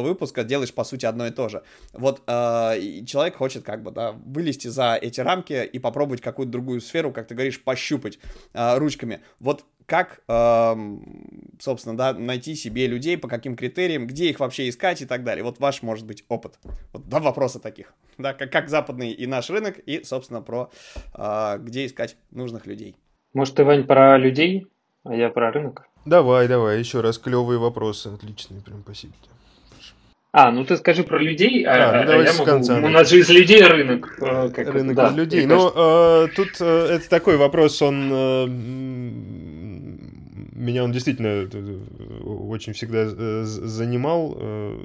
выпуск, а делаешь, по сути, одно и то же. Вот человек хочет, как бы, да, вылезти за эти рамки и попробовать какую-то другую сферу, как ты говоришь, пощупать ручками. Вот как, собственно, да, найти себе людей, по каким критериям, где их вообще искать и так далее. Вот ваш, может быть, опыт. Вот два вопроса таких, да, как западный и наш рынок, и, собственно, про где искать нужных людей. Может, ты, Вань, про людей, а я про рынок? Давай, еще раз, клевые вопросы, отличные, прям, спасибо тебе. Ну ты скажи про людей, давай я с конца. У нас же из людей рынок. Рынок из людей. Ну, тут это такой вопрос, меня он действительно очень всегда занимал,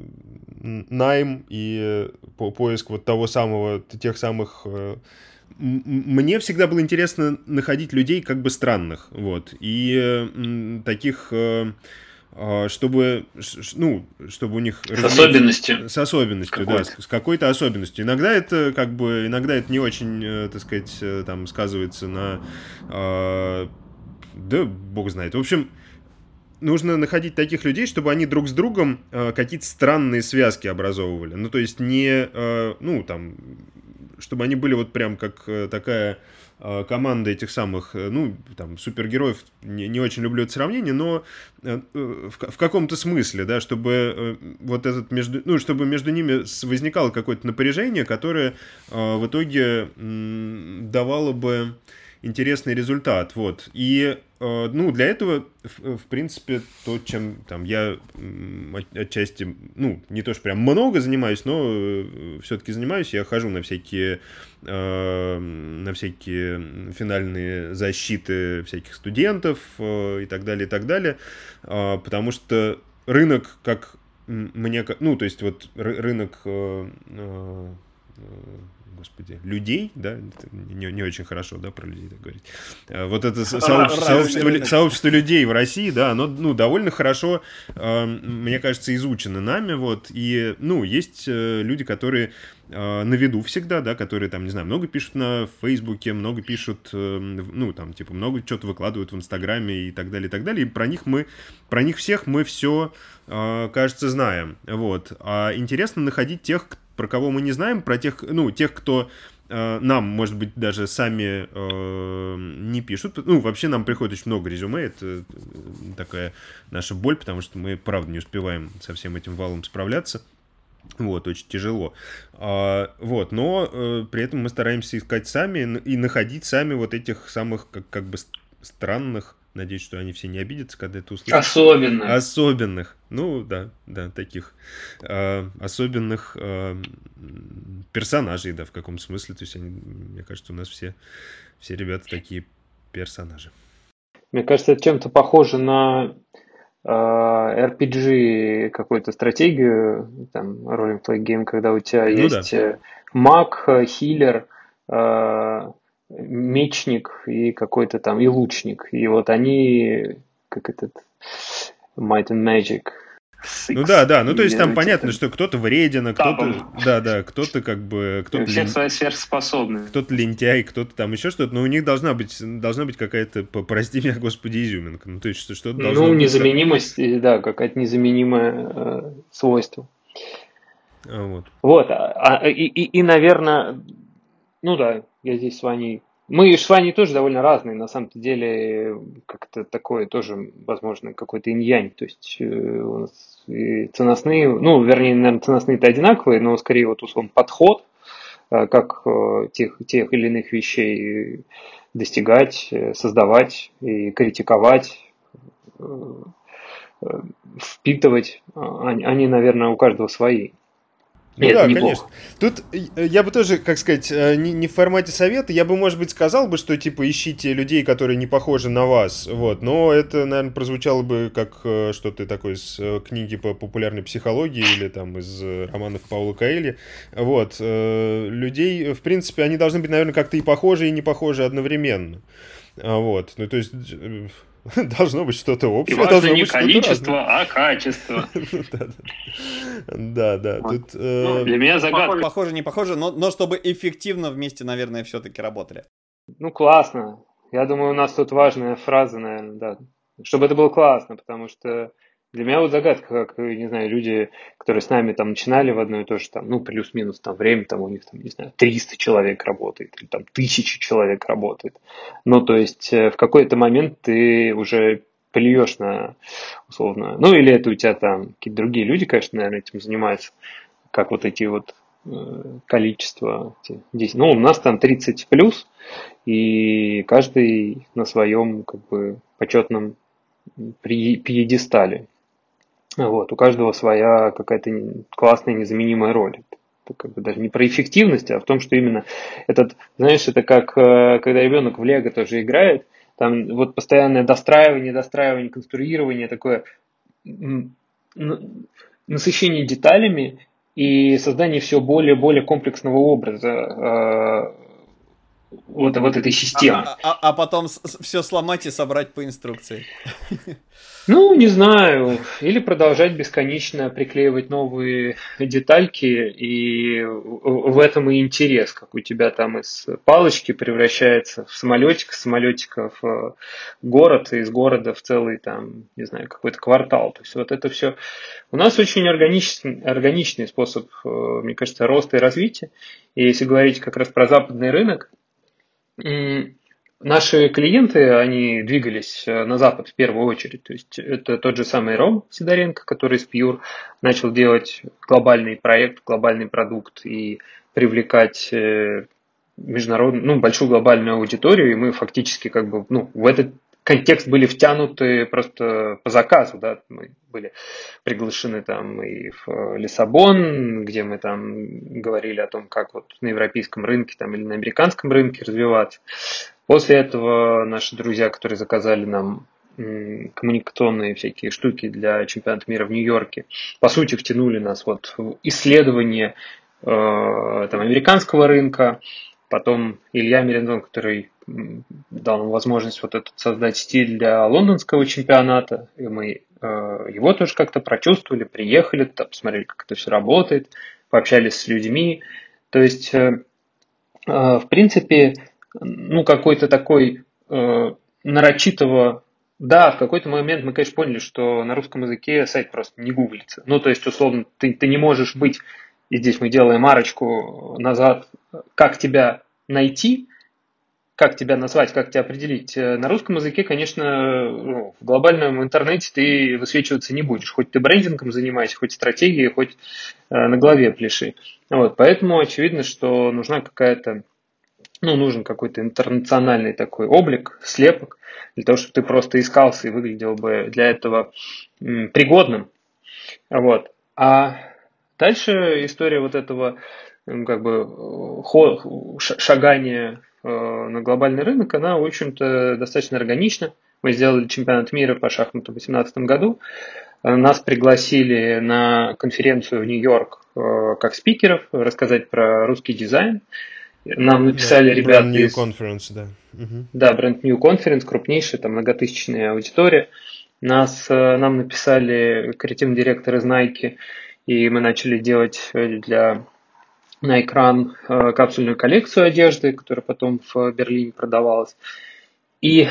найм и поиск вот тех самых... Мне всегда было интересно находить людей как бы странных, вот, и таких... чтобы у них... С особенностью, да, с какой-то особенностью. Иногда это не очень, так сказать, там, сказывается на... Да, бог знает. В общем, нужно находить таких людей, чтобы они друг с другом какие-то странные связки образовывали. Ну, то есть не... Ну, там... Чтобы они были вот прям как такая... команда этих самых, ну, там, супергероев, не очень люблю это сравнение, но в каком-то смысле, да, чтобы вот этот чтобы между ними возникало какое-то напряжение, которое в итоге давало бы интересный результат, вот, и, ну, для этого, в принципе, то, чем, там, я отчасти, ну, не то, что прям много занимаюсь, но все-таки занимаюсь, я хожу на всякие финальные защиты всяких студентов и так далее, потому что рынок, как мне, ну, то есть, вот, рынок... Господи, людей, да, не очень хорошо, да, про людей так говорить. Вот это сообщество людей в России, да, оно, ну, довольно хорошо, мне кажется, изучено нами, вот, и, ну, есть люди, которые на виду всегда, да, которые, там, не знаю, много пишут на Фейсбуке, много пишут, ну, там, типа, много чего-то выкладывают в Инстаграме и так далее, и про них всех мы все, кажется, знаем, вот, а интересно находить тех, про кого мы не знаем, про тех, ну, тех, кто нам, может быть, даже сами не пишут. Ну, вообще нам приходит очень много резюме, это такая наша боль, потому что мы, правда, не успеваем со всем этим валом справляться. Вот, очень тяжело. Вот, но при этом мы стараемся искать сами и находить сами вот этих самых как бы странных, надеюсь, что они все не обидятся, когда это услышат. Особенных. Ну, да, таких особенных персонажей, да, в каком смысле. То есть, мне кажется, у нас все ребята такие персонажи. Мне кажется, это чем-то похоже на RPG какую-то стратегию, там, Rolling Play Game, когда у тебя есть маг, хилер, мечник и какой-то там, и лучник. И вот они, как этот Might and Magic. Six. Ну да, ну то есть там понятно, что кто-то вреден, а кто-то, да, кто-то как бы, кто-то сверхспособный, кто-то лентяй, кто-то там еще что-то, но у них должна быть какая-то, прости меня, господи, изюминка, ну то есть что-то должно быть. Ну незаменимость, да, какая-то незаменимое свойство. Наверное, ну да, я здесь с Ваней. Мы с Ваней тоже довольно разные, на самом-то деле, как-то такое тоже, возможно, какой-то инь-янь, то есть у нас и ценностные, ну, вернее, наверное, ценностные-то одинаковые, но скорее вот условно подход, как тех или иных вещей достигать, создавать и критиковать, впитывать, они, наверное, у каждого свои. Ну нет, да, конечно. Бог. Тут я бы тоже, как сказать, не в формате совета, я бы, может быть, сказал бы, что, типа, ищите людей, которые не похожи на вас, вот, но это, наверное, прозвучало бы как что-то такое из книги по популярной психологии или, там, из романов Паула Коэльо, вот, людей, в принципе, они должны быть, наверное, как-то и похожи, и не похожи одновременно, вот, ну, то есть... Должно быть что-то общее. И важно не количество, а качество. Да. Для меня загадка. Похоже, не похоже, но чтобы эффективно вместе, наверное, все-таки работали. Ну, классно. Я думаю, у нас тут важная фраза, наверное, да. Чтобы это было классно, потому что для меня вот загадка, как, не знаю, люди, которые с нами там начинали в одно и то же, там, ну, плюс-минус там время, там у них, там, не знаю, 300 человек работает, или там 1000 человек работает. Ну, то есть в какой-то момент ты уже плюешь на, условно, ну, или это у тебя там какие-то другие люди, конечно, наверное, этим занимаются, как вот эти вот количества. Ну, у нас там 30 плюс, и каждый на своем, как бы, почетном пьедестале. Вот, у каждого своя какая-то классная, незаменимая роль. Это как бы даже не про эффективность, а в том, что именно этот, знаешь, это как когда ребенок в Лего тоже играет, там вот постоянное достраивание, конструирование, такое насыщение деталями и создание все более и более комплексного образа вот этой системы. А потом все сломать и собрать по инструкции. Ну, не знаю. Или продолжать бесконечно приклеивать новые детальки, и в этом и интерес, как у тебя там из палочки превращается в самолетик, с самолетика в город, и из города в целый там, не знаю, какой-то квартал. То есть вот это все. У нас очень органичный способ, мне кажется, роста и развития. И если говорить как раз про западный рынок, наши клиенты, они двигались на Запад в первую очередь. То есть это тот же самый Рома Сидоренко, который с Pure начал делать глобальный проект, глобальный продукт и привлекать международную, ну, большую глобальную аудиторию. И мы фактически как бы, ну, в этот контекст были втянуты просто по заказу. Да? Мы были приглашены там и в Лиссабон, где мы там говорили о том, как вот на европейском рынке там, или на американском рынке развиваться. После этого наши друзья, которые заказали нам коммуникационные всякие штуки для чемпионата мира в Нью-Йорке, по сути, втянули нас вот в исследование там, американского рынка. Потом Илья Миринзон, который дал нам возможность вот этот создать стиль для лондонского чемпионата. И мы его тоже как-то прочувствовали, приехали, там, посмотрели, как это все работает, пообщались с людьми. То есть, в принципе... Ну, какой-то такой нарочитого... Да, в какой-то момент мы, конечно, поняли, что на русском языке сайт просто не гуглится. Ну, то есть, условно, ты не можешь быть... И здесь мы делаем арочку назад. Как тебя найти, как тебя назвать, как тебя определить. На русском языке, конечно, ну, в глобальном интернете ты высвечиваться не будешь. Хоть ты брендингом занимайся, хоть стратегией, хоть на голове пляши. Вот, поэтому очевидно, что нужна какая-то... Ну, нужен какой-то интернациональный такой облик, слепок, для того, чтобы ты просто искался и выглядел бы для этого пригодным. Вот. А дальше история вот этого как бы шагания на глобальный рынок, она, в общем-то, достаточно органична. Мы сделали чемпионат мира по шахмату в 2018 году. Нас пригласили на конференцию в Нью-Йорк как спикеров, рассказать про русский дизайн. Нам написали ребята Brand New Conference, да. Uh-huh. Да, Brand New Conference, крупнейшая, там многотысячная аудитория. Нам написали креативный директор из Nike, и мы начали делать на экран капсульную коллекцию одежды, которая потом в Берлине продавалась. И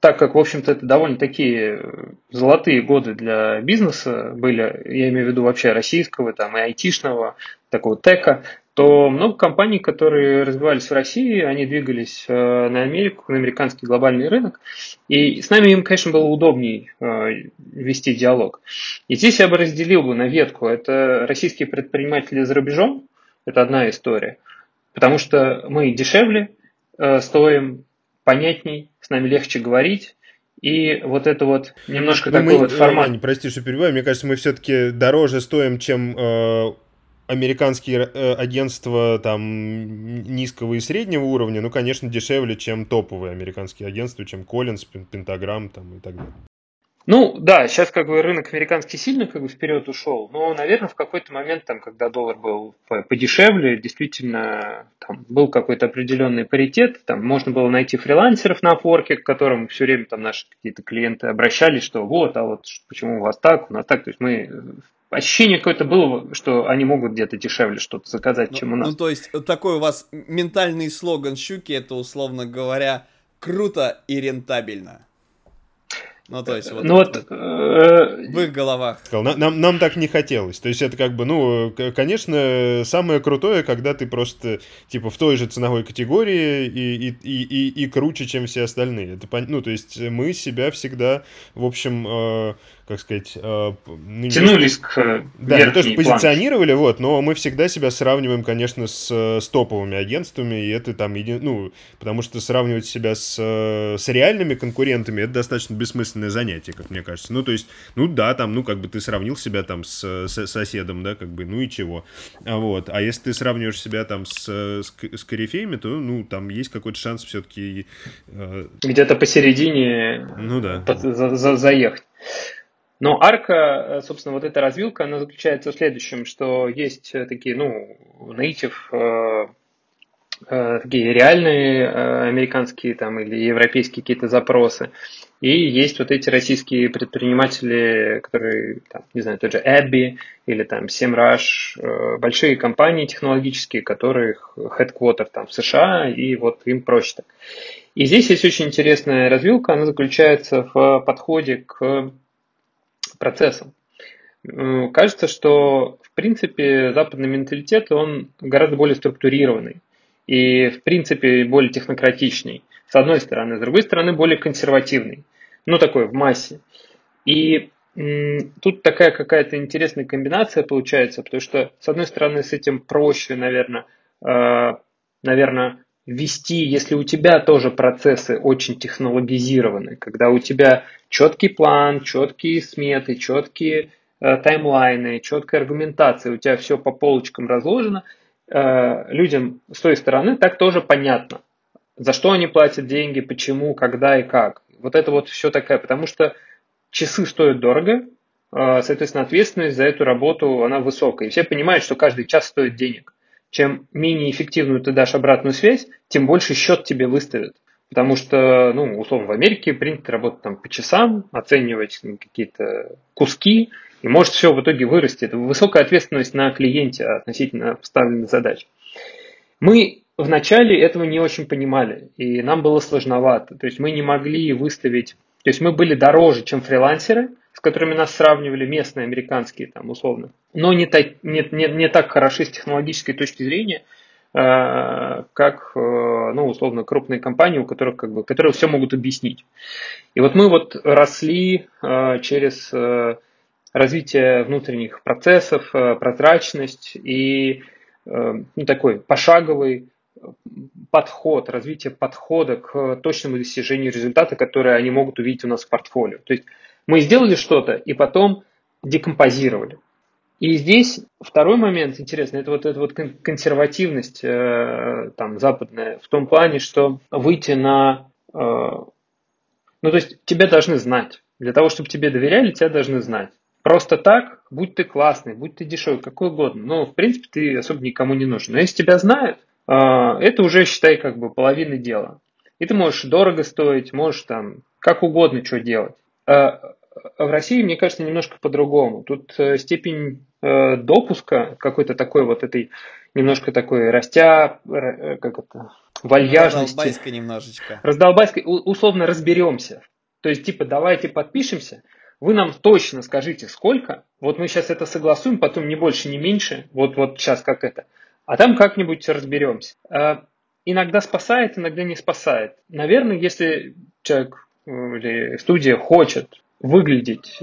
так как, в общем-то, это довольно такие золотые годы для бизнеса были, я имею в виду вообще российского, там, и айтишного, такого тека, то много компаний, которые развивались в России, они двигались на Америку, на американский глобальный рынок, и с нами им, конечно, было удобней вести диалог. И здесь я бы разделил бы на ветку. Это российские предприниматели за рубежом, это одна история, потому что мы дешевле стоим, понятней, с нами легче говорить. И вот это вот немножко такой вот формат. Прости, что перебиваю. Мне кажется, мы все-таки дороже стоим, чем американские агентства там низкого и среднего уровня. Ну, конечно, дешевле, чем топовые американские агентства, чем Коллинз, Пентаграм там, и так далее. Ну, да, сейчас как бы рынок американский сильно как бы вперед ушел, но, наверное, в какой-то момент, там, когда доллар был подешевле, действительно там был какой-то определенный паритет, там можно было найти фрилансеров на Upwork'е, к которым все время там наши какие-то клиенты обращались, что вот, а вот почему у вас так, у нас так, то есть мы... Ощущение какое-то было, что они могут где-то дешевле что-то заказать, чем у нас. Ну, то есть такой у вас ментальный слоган «Щуки» — это, условно говоря, круто и рентабельно. Ну, то есть, в их головах. Нам так не хотелось. То есть, это как бы, ну, конечно, самое крутое, когда ты просто, типа, в той же ценовой категории и круче, чем все остальные. Это, ну, то есть, мы себя всегда, в общем, как сказать... тянулись к верхней, мы тоже позиционировали, вот, но мы всегда себя сравниваем, конечно, с топовыми агентствами, и это там, ну, потому что сравнивать себя с реальными конкурентами, это достаточно бессмысленно занятие, как мне кажется. Ну, то есть, ну да, там, ну, как бы ты сравнил себя там с соседом, да, как бы, ну и чего. Вот. А если ты сравниваешь себя там с корифеями, то, ну, там есть какой-то шанс все-таки... где-то посередине, ну, да, заехать. Но арка, собственно, вот эта развилка, она заключается в следующем, что есть такие, ну, native... такие реальные американские там или европейские какие-то запросы. И есть вот эти российские предприниматели, которые, там, не знаю, тот же Abby или там Semrush, большие компании технологические, которых headquarter там в США, и вот им проще так. И здесь есть очень интересная развилка, она заключается в подходе к процессам. Кажется, что, в принципе, западный менталитет, он гораздо более структурированный. И, в принципе, более технократичный, с одной стороны. С другой стороны, более консервативный. Ну, такой, в массе. И тут такая какая-то интересная комбинация получается, потому что, с одной стороны, с этим проще, наверное, вести, если у тебя тоже процессы очень технологизированы, когда у тебя четкий план, четкие сметы, четкие таймлайны, четкая аргументация, у тебя все по полочкам разложено, людям с той стороны так тоже понятно, за что они платят деньги, почему, когда и как. Вот это вот все такое, потому что часы стоят дорого, соответственно, ответственность за эту работу, она высокая. И все понимают, что каждый час стоит денег. Чем менее эффективную ты дашь обратную связь, тем больше счет тебе выставят. Потому что, ну, условно, в Америке принято работать там по часам, оценивать какие-то куски, и может все в итоге вырасти. Это высокая ответственность на клиенте относительно поставленных задач. Мы в начале этого не очень понимали, и нам было сложновато. То есть мы не могли выставить... То есть мы были дороже, чем фрилансеры, с которыми нас сравнивали местные, американские, там, условно. Но не так хороши с технологической точки зрения, как, ну, условно, крупные компании, у которых, как бы, которые все могут объяснить. И вот мы вот росли через развитие внутренних процессов, прозрачность и, ну, такой пошаговый подход, развитие подхода к точному достижению результата, который они могут увидеть у нас в портфолио. То есть мы сделали что-то и потом декомпозировали. И здесь второй момент интересный, это вот консервативность там, западная, в том плане, что выйти на... ну, то есть тебя должны знать. Для того, чтобы тебе доверяли, тебя должны знать. Просто так, будь ты классный, будь ты дешевый, какой угодно, но, в принципе, ты особо никому не нужен. Но если тебя знают, это уже, считай, как бы половина дела. И ты можешь дорого стоить, можешь там как угодно что делать. В России, мне кажется, немножко по-другому. Тут степень допуска какой-то такой вот этой, немножко такой как это, вальяжности. Раздолбайской немножечко. Раздолбайской, условно, разберемся. То есть, типа, давайте подпишемся, вы нам точно скажите, сколько, вот мы сейчас это согласуем, потом ни больше, ни меньше, вот сейчас как это, а там как-нибудь разберемся. Иногда спасает, иногда не спасает. Наверное, если человек или студия хочет выглядеть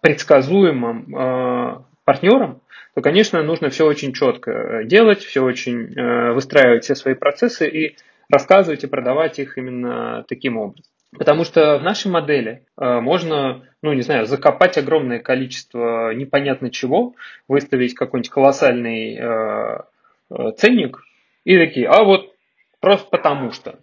предсказуемым партнером, то, конечно, нужно все очень четко делать, все очень выстраивать все свои процессы и рассказывать и продавать их именно таким образом. Потому что в нашей модели можно, закопать огромное количество непонятно чего, выставить какой-нибудь колоссальный ценник и такие, а вот просто потому что.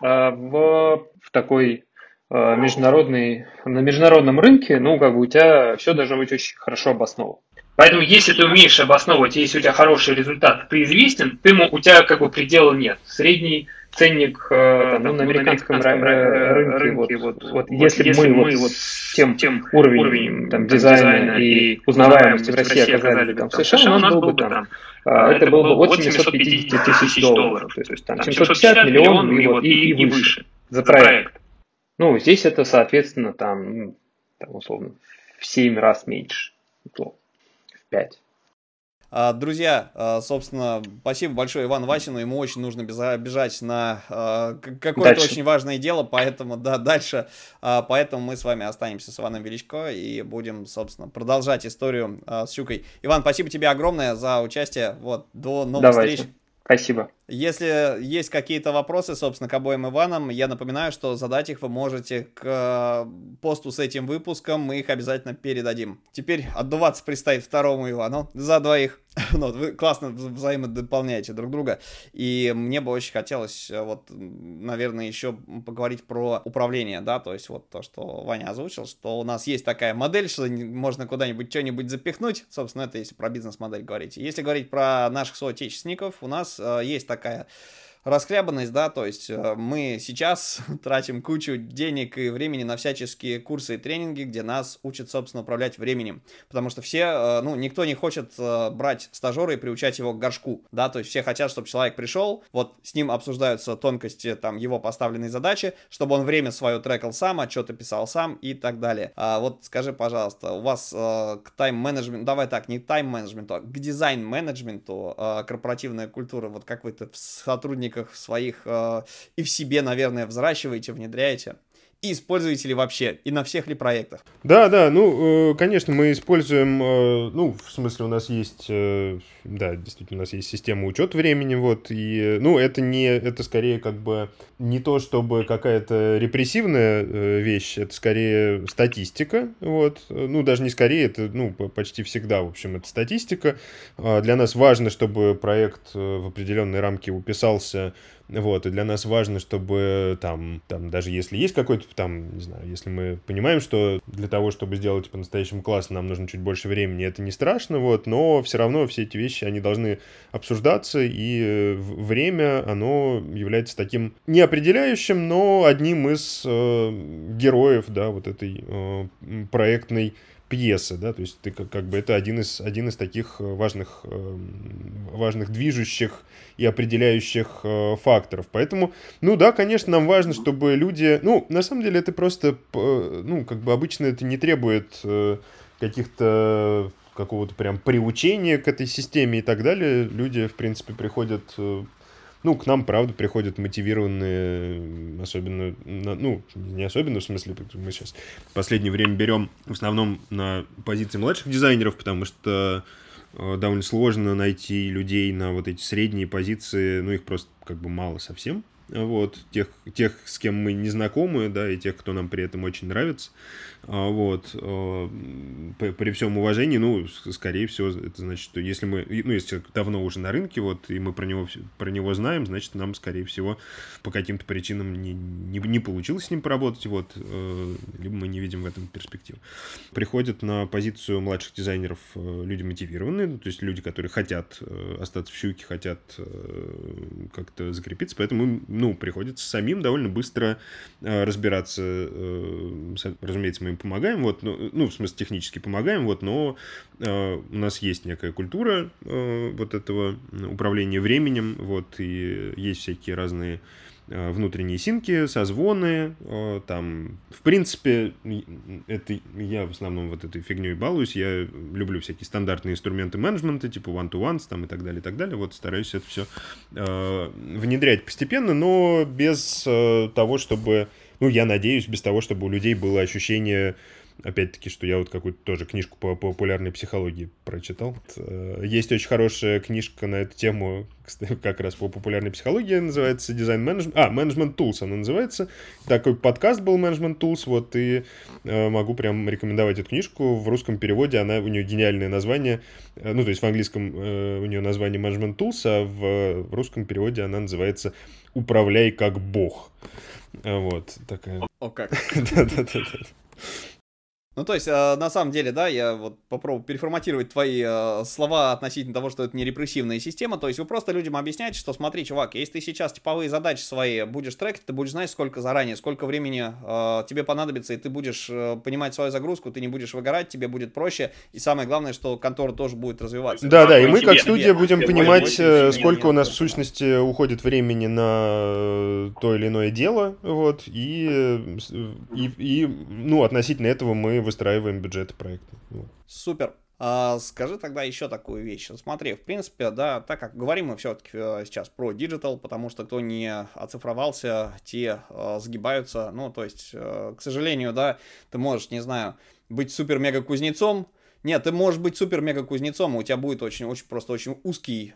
В такой на международном рынке, у тебя все должно быть очень хорошо обосновано. Поэтому, если ты умеешь обосновывать, если у тебя хороший результат, ты известен, у тебя как бы предела нет. Средний ценник на американском рынке, если мы с тем уровнем дизайна и узнаваемости в России оказались в США, у нас был бы там. Это было бы от $750 тысяч. То есть там $750 миллионов и выше за проект. Здесь это, соответственно, условно, в 7 раз меньше, в 5. Друзья, собственно, спасибо большое Ивану Васину, ему очень нужно бежать на какое-то очень важное дело, поэтому, дальше, поэтому мы с вами останемся с Иваном Величко и будем, собственно, продолжать историю с Щукой. Иван, спасибо тебе огромное за участие, до новых встреч. Спасибо. Если есть какие-то вопросы, собственно, к обоим Иванам, я напоминаю, что задать их вы можете к посту с этим выпуском, мы их обязательно передадим. Теперь отдуваться предстоит второму Ивану за двоих. Вы классно взаимодополняете друг друга, и мне бы очень хотелось, наверное, еще поговорить про управление, то есть то, что Ваня озвучил, что у нас есть такая модель, что можно куда-нибудь что-нибудь запихнуть, собственно, это если про бизнес-модель говорить. Если говорить про наших соотечественников, у нас есть такая расхлябанность, то есть мы сейчас тратим кучу денег и времени на всяческие курсы и тренинги, где нас учат, собственно, управлять временем, потому что все, никто не хочет брать стажера и приучать его к горшку, то есть все хотят, чтобы человек пришел, с ним обсуждаются тонкости, его поставленные задачи, чтобы он время свое трекал сам, отчеты писал сам и так далее. Скажи, пожалуйста, у вас к тайм-менеджменту, не к тайм-менеджменту, а к дизайн-менеджменту корпоративная культура, как вы-то в сотрудниках своих и в себе, наверное, взращиваете, внедряете? И используете ли вообще? И на всех ли проектах? Да, конечно, мы используем, у нас есть, действительно, у нас есть система учета времени, и, это скорее как бы не то, чтобы какая-то репрессивная вещь, это скорее статистика, даже не скорее, это, почти всегда, в общем, это статистика. Для нас важно, чтобы проект в определенной рамке уписался, и для нас важно, чтобы даже если есть какой-то, если мы понимаем, что для того, чтобы сделать по-настоящему классно, нам нужно чуть больше времени, это не страшно, но все равно все эти вещи, они должны обсуждаться, и время, оно является таким неопределяющим, но одним из героев, этой проектной пьесы, то есть ты как бы это один из таких важных движущих и определяющих факторов. Поэтому, конечно, нам важно, чтобы люди, на самом деле это просто, обычно это не требует какого-то прям приучения к этой системе и так далее. Люди, в принципе, приходят к нам, правда, приходят мотивированные, особенно, не особенно, в смысле, мы сейчас в последнее время берем в основном на позиции младших дизайнеров, потому что довольно сложно найти людей на вот эти средние позиции, их просто как бы мало совсем. вот, тех, с кем мы не знакомы, да, и тех, кто нам при этом очень нравится, вот, при всем уважении, ну, скорее всего, это значит, что если мы, ну, если человек давно уже на рынке, вот, и мы про него знаем, значит, нам, скорее всего, по каким-то причинам не получилось с ним поработать, вот, либо мы не видим в этом перспективы. Приходят на позицию младших дизайнеров люди мотивированные, то есть люди, которые хотят остаться в Щуке, хотят как-то закрепиться, поэтому им, ну, приходится самим довольно быстро разбираться. Разумеется, мы им помогаем, вот, ну, в смысле, технически помогаем, вот, но у нас есть некая культура вот этого управления временем, вот, и есть всякие разные внутренние синки, созвоны, там, в принципе, это я в основном вот этой фигней балуюсь, я люблю всякие стандартные инструменты менеджмента, типа one-to-ones, там, и так далее, вот, стараюсь это все внедрять постепенно, но без того, чтобы, ну, я надеюсь, без того, чтобы у людей было ощущение, опять-таки, что я вот какую-то тоже книжку по популярной психологии прочитал. Есть очень хорошая книжка на эту тему, как раз по популярной психологии, называется «Дизайн-менеджмент». «Management Tools» она называется. Такой подкаст был «Management Tools», вот, и могу прям рекомендовать эту книжку. В русском переводе она, у нее гениальное название, ну, то есть в английском у нее название «Management Tools», а в русском переводе она называется «Управляй как бог». Вот, такая. О, как. Да-да-да. Ну, то есть, на самом деле, да, я вот попробую переформатировать твои слова относительно того, что это не репрессивная система, то есть вы просто людям объясняете, что смотри, чувак, если ты сейчас типовые задачи свои будешь трекать, ты будешь знать, сколько заранее, сколько времени тебе понадобится, и ты будешь понимать свою загрузку, ты не будешь выгорать, тебе будет проще, и самое главное, что контора тоже будет развиваться. Да-да, и мы как студия будем понимать, сколько у нас в сущности уходит времени на то или иное дело, вот, и ну, относительно этого мы выстраиваем бюджеты проекта. Супер. Скажи тогда еще такую вещь. Смотри, в принципе, да, так как говорим мы все-таки сейчас про диджитал, потому что кто не оцифровался, те сгибаются. Ну, то есть, к сожалению, да, ты можешь, не знаю, быть супер-мега-кузнецом. Нет, ты можешь быть супер-мега-кузнецом, и у тебя будет очень-очень просто очень узкий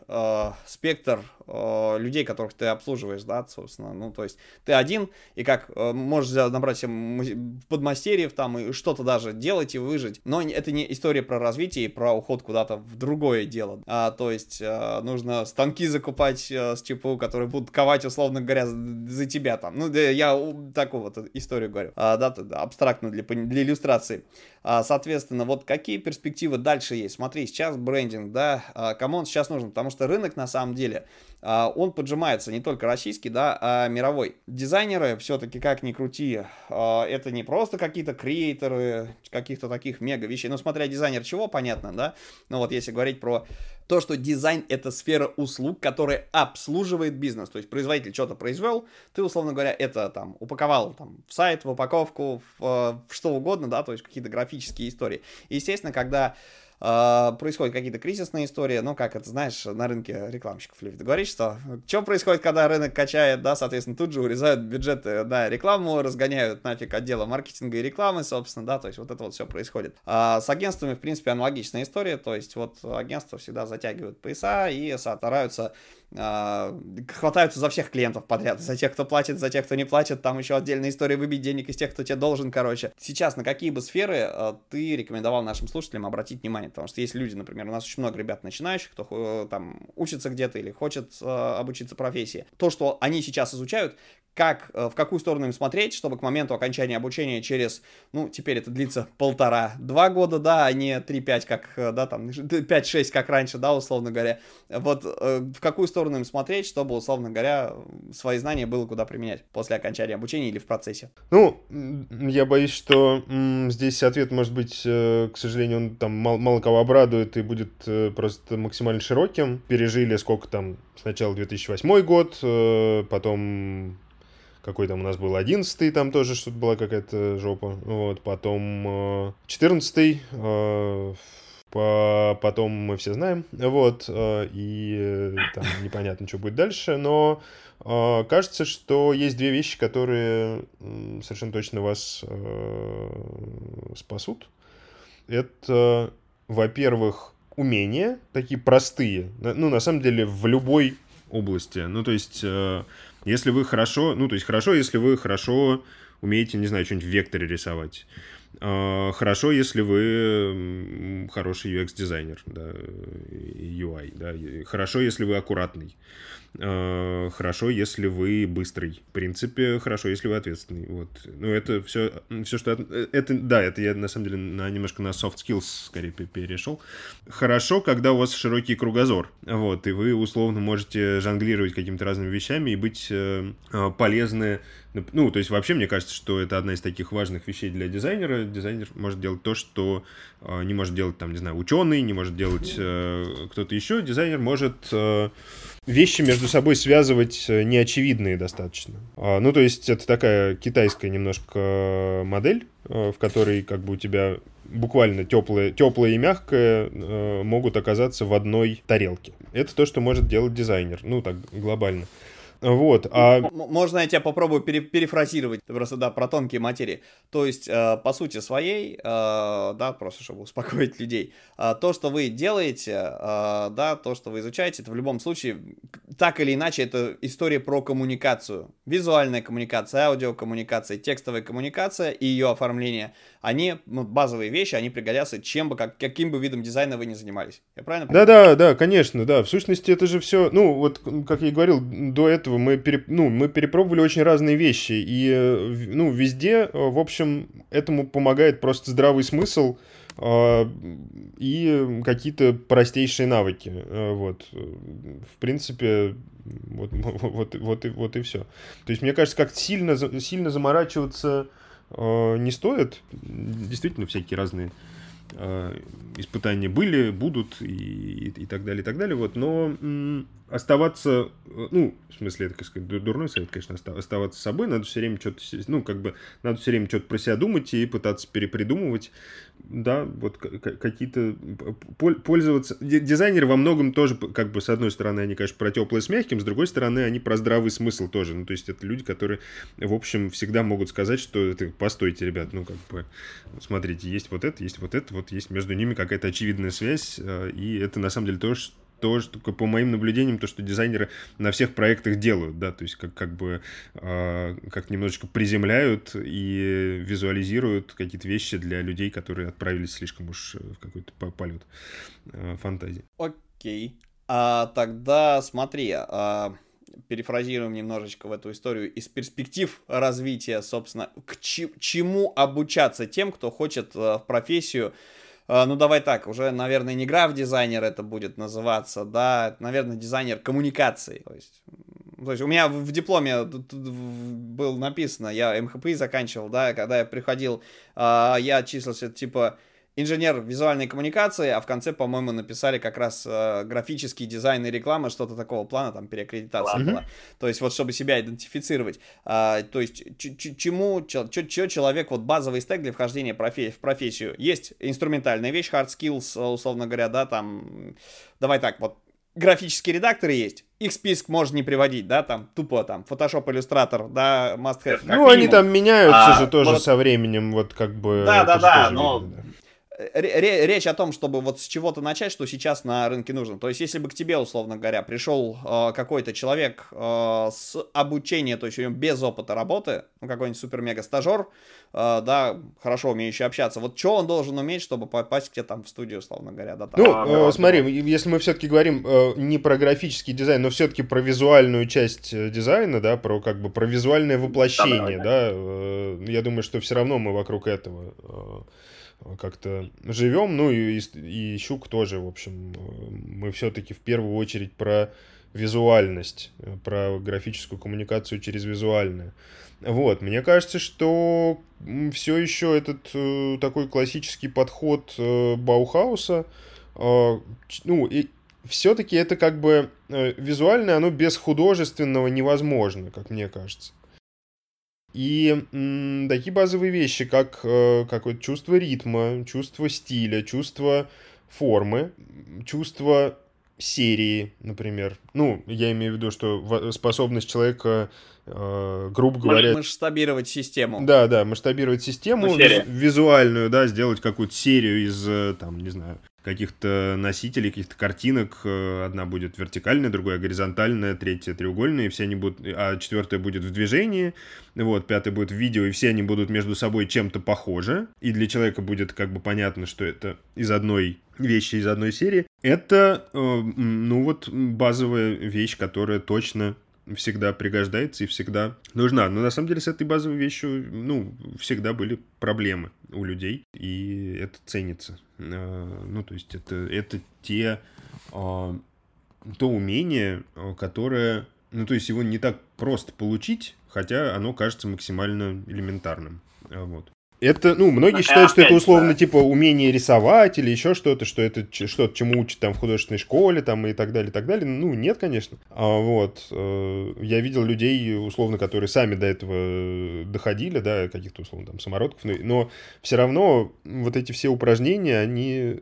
спектр людей, которых ты обслуживаешь, да, собственно. Ну, то есть ты один, и как можешь набрать себе подмастерьев там и что-то даже делать и выжить. Но это не история про развитие и про уход куда-то в другое дело. То есть нужно станки закупать с ЧПУ, которые будут ковать, условно говоря, за тебя там. Ну, я такую вот историю говорю, да, абстрактно для иллюстрации. Соответственно, вот какие перспективы дальше есть? Смотри, сейчас брендинг, да, кому он сейчас нужен? Потому что рынок, на самом деле, он поджимается, не только российский, да, а мировой. Дизайнеры все-таки, как ни крути, это не просто какие-то креаторы каких-то таких мега вещей. Ну, смотря дизайнер чего, понятно, да? Но вот если говорить про то, что дизайн — это сфера услуг, которая обслуживает бизнес. То есть производитель что-то произвел, ты, условно говоря, это там упаковал там, в сайт, в упаковку, в что угодно, да, то есть какие-то графические истории. И, естественно, когда происходят какие-то кризисные истории, ну, как это, знаешь, на рынке рекламщиков любят говорить, что происходит, когда рынок качает, да, соответственно, тут же урезают бюджеты на рекламу, разгоняют нафиг отдела маркетинга и рекламы, собственно, да, то есть вот это вот все происходит. А с агентствами, в принципе, аналогичная история, то есть вот агентства всегда затягивают пояса и стараются, хватаются за всех клиентов подряд, за тех, кто платит, за тех, кто не платит, там еще отдельная история выбить денег из тех, кто тебе должен, короче. Сейчас на какие бы сферы ты рекомендовал нашим слушателям обратить внимание? Потому что есть люди, например, у нас очень много ребят начинающих, кто там учится где-то или хочет обучиться профессии. То, что они сейчас изучают, как, в какую сторону им смотреть, чтобы к моменту окончания обучения через, ну, теперь это длится 1,5-2 года, да, а не 3-5, как, да, там, 5-6, как раньше, да, условно говоря. Вот в какую сторону им смотреть, чтобы, условно говоря, свои знания было куда применять после окончания обучения или в процессе? Ну, я боюсь, что здесь ответ, может быть, к сожалению, он там мало кого обрадует и будет просто максимально широким. Пережили сколько там, сначала 2008 год, потом какой там у нас был 11-й, там тоже что-то была какая-то жопа, вот, потом 14-й, потом мы все знаем, вот, и там непонятно, что будет дальше, но кажется, что есть две вещи, которые совершенно точно вас спасут. Это, во-первых, умения, такие простые, ну, на самом деле, в любой области. Ну, то есть, если вы хорошо... Ну, то есть, хорошо, если вы хорошо умеете, не знаю, что-нибудь в векторе рисовать. Хорошо, если вы хороший UX-дизайнер, да, UI, да. Хорошо, если вы аккуратный. Хорошо, если вы быстрый. В принципе, хорошо, если вы ответственный. Вот. Ну, это все что... Это, да, это я, на самом деле, немножко на soft skills скорее перешел. Хорошо, когда у вас широкий кругозор. Вот, и вы, условно, можете жонглировать какими-то разными вещами и быть полезны. Ну, то есть, вообще, мне кажется, что это одна из таких важных вещей для дизайнера. Дизайнер может делать то, что не может делать, там, не знаю, ученый, не может делать кто-то еще. Дизайнер может вещи между собой связывать неочевидные достаточно. Ну, то есть, это такая китайская немножко модель, в которой как бы у тебя буквально теплое и мягкое могут оказаться в одной тарелке. Это то, что может делать дизайнер, ну, так, глобально. Вот, Можно я тебя попробую перефразировать просто, да, про тонкие материи. То есть, по сути своей, да, просто чтобы успокоить людей, то, что вы делаете, да, то, что вы изучаете, это в любом случае, так или иначе, это история про коммуникацию. Визуальная коммуникация, аудиокоммуникация, текстовая коммуникация и ее оформление, они, ну, базовые вещи, они пригодятся чем бы, каким бы видом дизайна вы ни занимались. Я правильно понимаю? Да, конечно, да. В сущности, это же все, ну, вот, как я и говорил, до этого мы перепробовали очень разные вещи, и, ну, везде, в общем, этому помогает просто здравый смысл и какие-то простейшие навыки, вот, в принципе, вот и все. То есть, мне кажется, как-то сильно заморачиваться не стоит, действительно, всякие разные испытания были, будут и так далее, вот, но оставаться, ну, в смысле, это, как сказать, дурной совет, конечно, оставаться собой, надо все время что-то, ну, как бы, надо все время что-то про себя думать и пытаться перепридумывать, да, вот, какие-то, пользоваться, дизайнеры во многом тоже, как бы, с одной стороны, они, конечно, про теплое с мягким, с другой стороны, они про здравый смысл тоже, ну, то есть, это люди, которые, в общем, всегда могут сказать, что, это, постойте, ребят, ну, как бы, смотрите, есть вот это, вот есть между ними какая-то очевидная связь, и это, на самом деле, то, что, по моим наблюдениям, то, что дизайнеры на всех проектах делают, да, то есть как немножечко приземляют и визуализируют какие-то вещи для людей, которые отправились слишком уж в какой-то полет фантазии. Окей. Тогда смотри, перефразируем немножечко в эту историю из перспектив развития, собственно, к чему обучаться тем, кто хочет в профессию. Ну, давай так, уже, наверное, не граф-дизайнер это будет называться, да, это, наверное, дизайнер коммуникации. То есть у меня в дипломе было написано, я МХП заканчивал, да, когда я приходил, я числился, типа, инженер визуальной коммуникации, а в конце, по-моему, написали как раз графический дизайн и реклама, что-то такого плана, там переаккредитация была. То есть вот чтобы себя идентифицировать. То есть чему человек, вот базовый стек для вхождения в профессию. Есть инструментальная вещь, hard skills, условно говоря, да, там, давай так, вот. Графические редакторы есть, их список можно не приводить, да, там, тупо, там, Photoshop, Illustrator, да, must have. Ну, они там меняются же тоже со временем, вот как бы... Да, но... Речь о том, чтобы вот с чего-то начать, что сейчас на рынке нужно. То есть, если бы к тебе, условно говоря, пришел какой-то человек с обучения, то есть у него без опыта работы, ну, какой-нибудь супер-мега-стажер, да, хорошо умеющий общаться, вот что он должен уметь, чтобы попасть к тебе там в студию, условно говоря? Да, там, ну, смотри, если мы все-таки говорим не про графический дизайн, но все-таки про визуальную часть дизайна, да, про как бы про визуальное воплощение, да, я думаю, что все равно мы вокруг этого... как-то живем, ну и Щук тоже, в общем, мы все-таки в первую очередь про визуальность, про графическую коммуникацию через визуальное. Вот, мне кажется, что все еще этот такой классический подход Баухауса, ну и все-таки это как бы визуальное, оно без художественного невозможно, как мне кажется. И такие базовые вещи, как какое-то чувство ритма, чувство стиля, чувство формы, чувство серии, например. Ну, я имею в виду, что способность человека, грубо говоря... Масштабировать систему. Да, масштабировать систему визуальную, да, сделать какую-то серию из, там, не знаю... каких-то носителей, каких-то картинок. Одна будет вертикальная, другая горизонтальная, третья треугольная, и все они будут, а четвертая будет в движении, вот, пятая будет в видео, и все они будут между собой чем-то похожи. И для человека будет как бы понятно, что это из одной вещи, из одной серии. Это, ну вот, базовая вещь, которая точно всегда пригождается и всегда нужна. Но на самом деле с этой базовой вещью, ну, всегда были проблемы у людей, и это ценится. Ну, то есть это то умение, которое, ну, то есть его не так просто получить, хотя оно кажется максимально элементарным. Вот. Это, ну, многие считают, что это условно, типа, умение рисовать или еще что-то, что это что-то, чему учат там в художественной школе, там, и так далее, и так далее. Ну, нет, конечно. Вот. Я видел людей, условно, которые сами до этого доходили, да, каких-то, условно, там, самородков, но все равно вот эти все упражнения, они,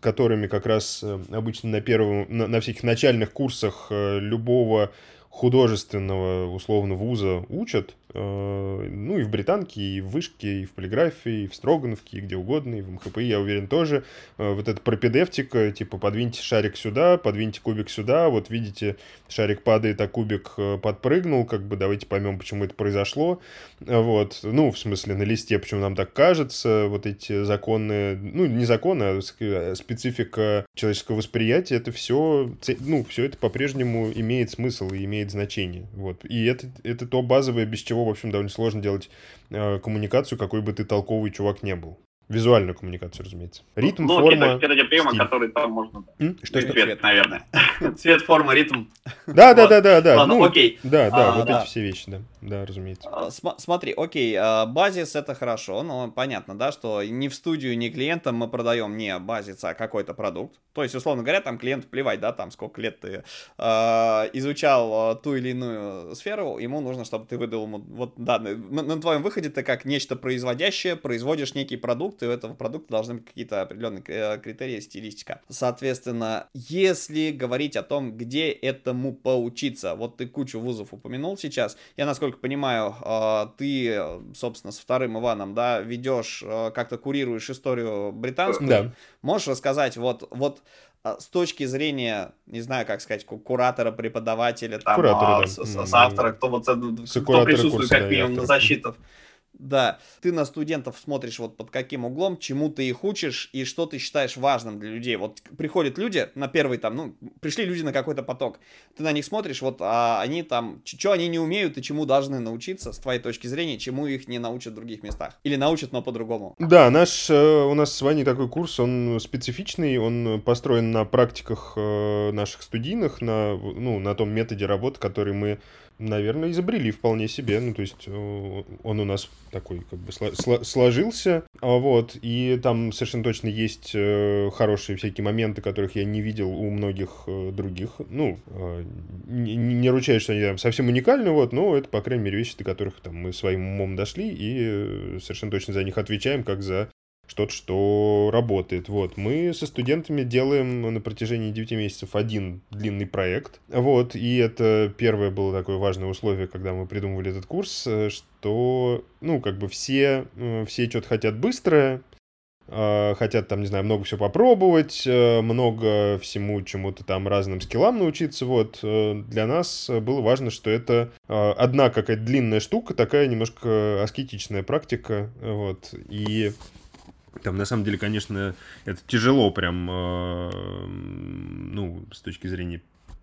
которыми как раз обычно на всяких начальных курсах любого художественного, условно, вуза учат, ну, и в Британке, и в Вышке, и в Полиграфии, и в Строгановке, и где угодно, и в МХП, я уверен, тоже. Вот эта пропедевтика, типа, подвиньте шарик сюда, подвиньте кубик сюда, вот видите, шарик падает, а кубик подпрыгнул, как бы, давайте поймем, почему это произошло, вот, ну, в смысле, на листе, почему нам так кажется, вот эти законы, ну, не законы, а специфика человеческого восприятия, это все, ну, все это по-прежнему имеет смысл и имеет значение, вот, и это то базовое, без чего, в общем, довольно сложно делать коммуникацию, какой бы ты толковый чувак не был. Визуальную коммуникацию, разумеется. Ритм, ну, форма, стиль. Ну, это те приемы, которые там можно... Что? Цвет, наверное. Цвет, форма, ритм. Да-да-да-да. Ну, окей. Да-да, вот эти все вещи, да. Да, разумеется. Смотри, окей, базис — это хорошо, но понятно, да, что ни в студию, ни клиентам мы продаем не базис, а какой-то продукт. То есть, условно говоря, там клиенту плевать, да, там сколько лет ты изучал ту или иную сферу, ему нужно, чтобы ты выдал ему вот данные. На твоем выходе ты как нечто производящее, производишь некий продукт, и у этого продукта должны быть какие-то определенные критерии, стилистика. Соответственно, если говорить о том, где этому поучиться, вот ты кучу вузов упомянул сейчас, я, насколько понимаю, ты, собственно, со вторым Иваном, да, ведешь, как-то курируешь историю британскую, да. Можешь рассказать вот с точки зрения, не знаю, как сказать, куратора, преподавателя, там, куратора, соавтора, кто присутствует, курса, как минимум, на защитах. Да, ты на студентов смотришь вот под каким углом, чему ты их учишь и что ты считаешь важным для людей. Вот приходят люди на первый там, ну, пришли люди на какой-то поток, ты на них смотришь, вот, а они там, что они не умеют и чему должны научиться, с твоей точки зрения, чему их не научат в других местах. Или научат, но по-другому. Да, у нас с Ваней такой курс, он специфичный, он построен на практиках наших студийных, на том методе работы, который мы, наверное, изобрели вполне себе, ну, то есть он у нас такой, как бы, сложился, вот, и там совершенно точно есть хорошие всякие моменты, которых я не видел у многих других, ну, не ручаюсь, что они там совсем уникальны, вот, но это, по крайней мере, вещи, до которых там мы своим умом дошли, и совершенно точно за них отвечаем, как за что-то, что работает. Вот. Мы со студентами делаем на протяжении 9 месяцев один длинный проект. Вот. И это первое было такое важное условие, когда мы придумывали этот курс, что, ну, как бы все что-то хотят быстрое, хотят там, не знаю, много всего попробовать, много всему, чему-то там разным скиллам научиться, вот. Для нас было важно, что это одна какая-то длинная штука, такая немножко аскетичная практика, вот. И там, на самом деле, конечно, это тяжело прям, ну, с точки зрения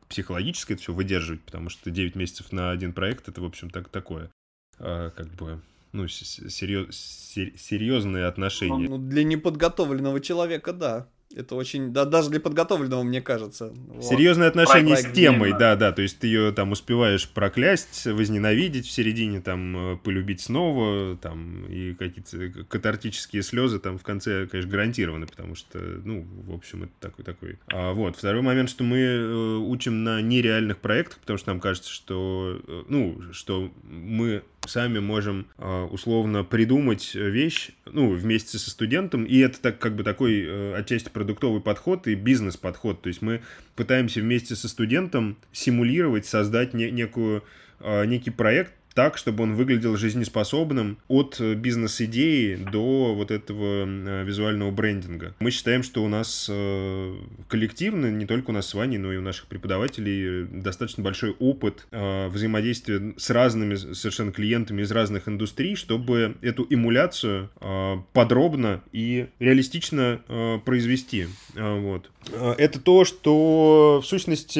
психологической это все выдерживать, потому что 9 месяцев на один проект — это, в общем, такое, как бы, ну, серьезные отношения. Ну, для неподготовленного человека, да. Это очень, да, даже для подготовленного, мне кажется. Вот. Серьезные отношения с темой, да, то есть ты ее там успеваешь проклясть, возненавидеть в середине, там, полюбить снова, там, и какие-то катартические слезы там в конце, конечно, гарантированы, потому что, ну, в общем, это такой. А вот, второй момент, что мы учим на нереальных проектах, потому что нам кажется, что, ну, что мы сами можем условно придумать вещь, ну, вместе со студентом, и это так, как бы, такой отчасти продуктовый подход и бизнес-подход, то есть мы пытаемся вместе со студентом симулировать, создать некий проект, так, чтобы он выглядел жизнеспособным от бизнес-идеи до вот этого визуального брендинга. Мы считаем, что у нас коллективно, не только у нас с Ваней, но и у наших преподавателей, достаточно большой опыт взаимодействия с разными совершенно клиентами из разных индустрий, чтобы эту эмуляцию подробно и реалистично произвести. Вот. Это то, что в сущности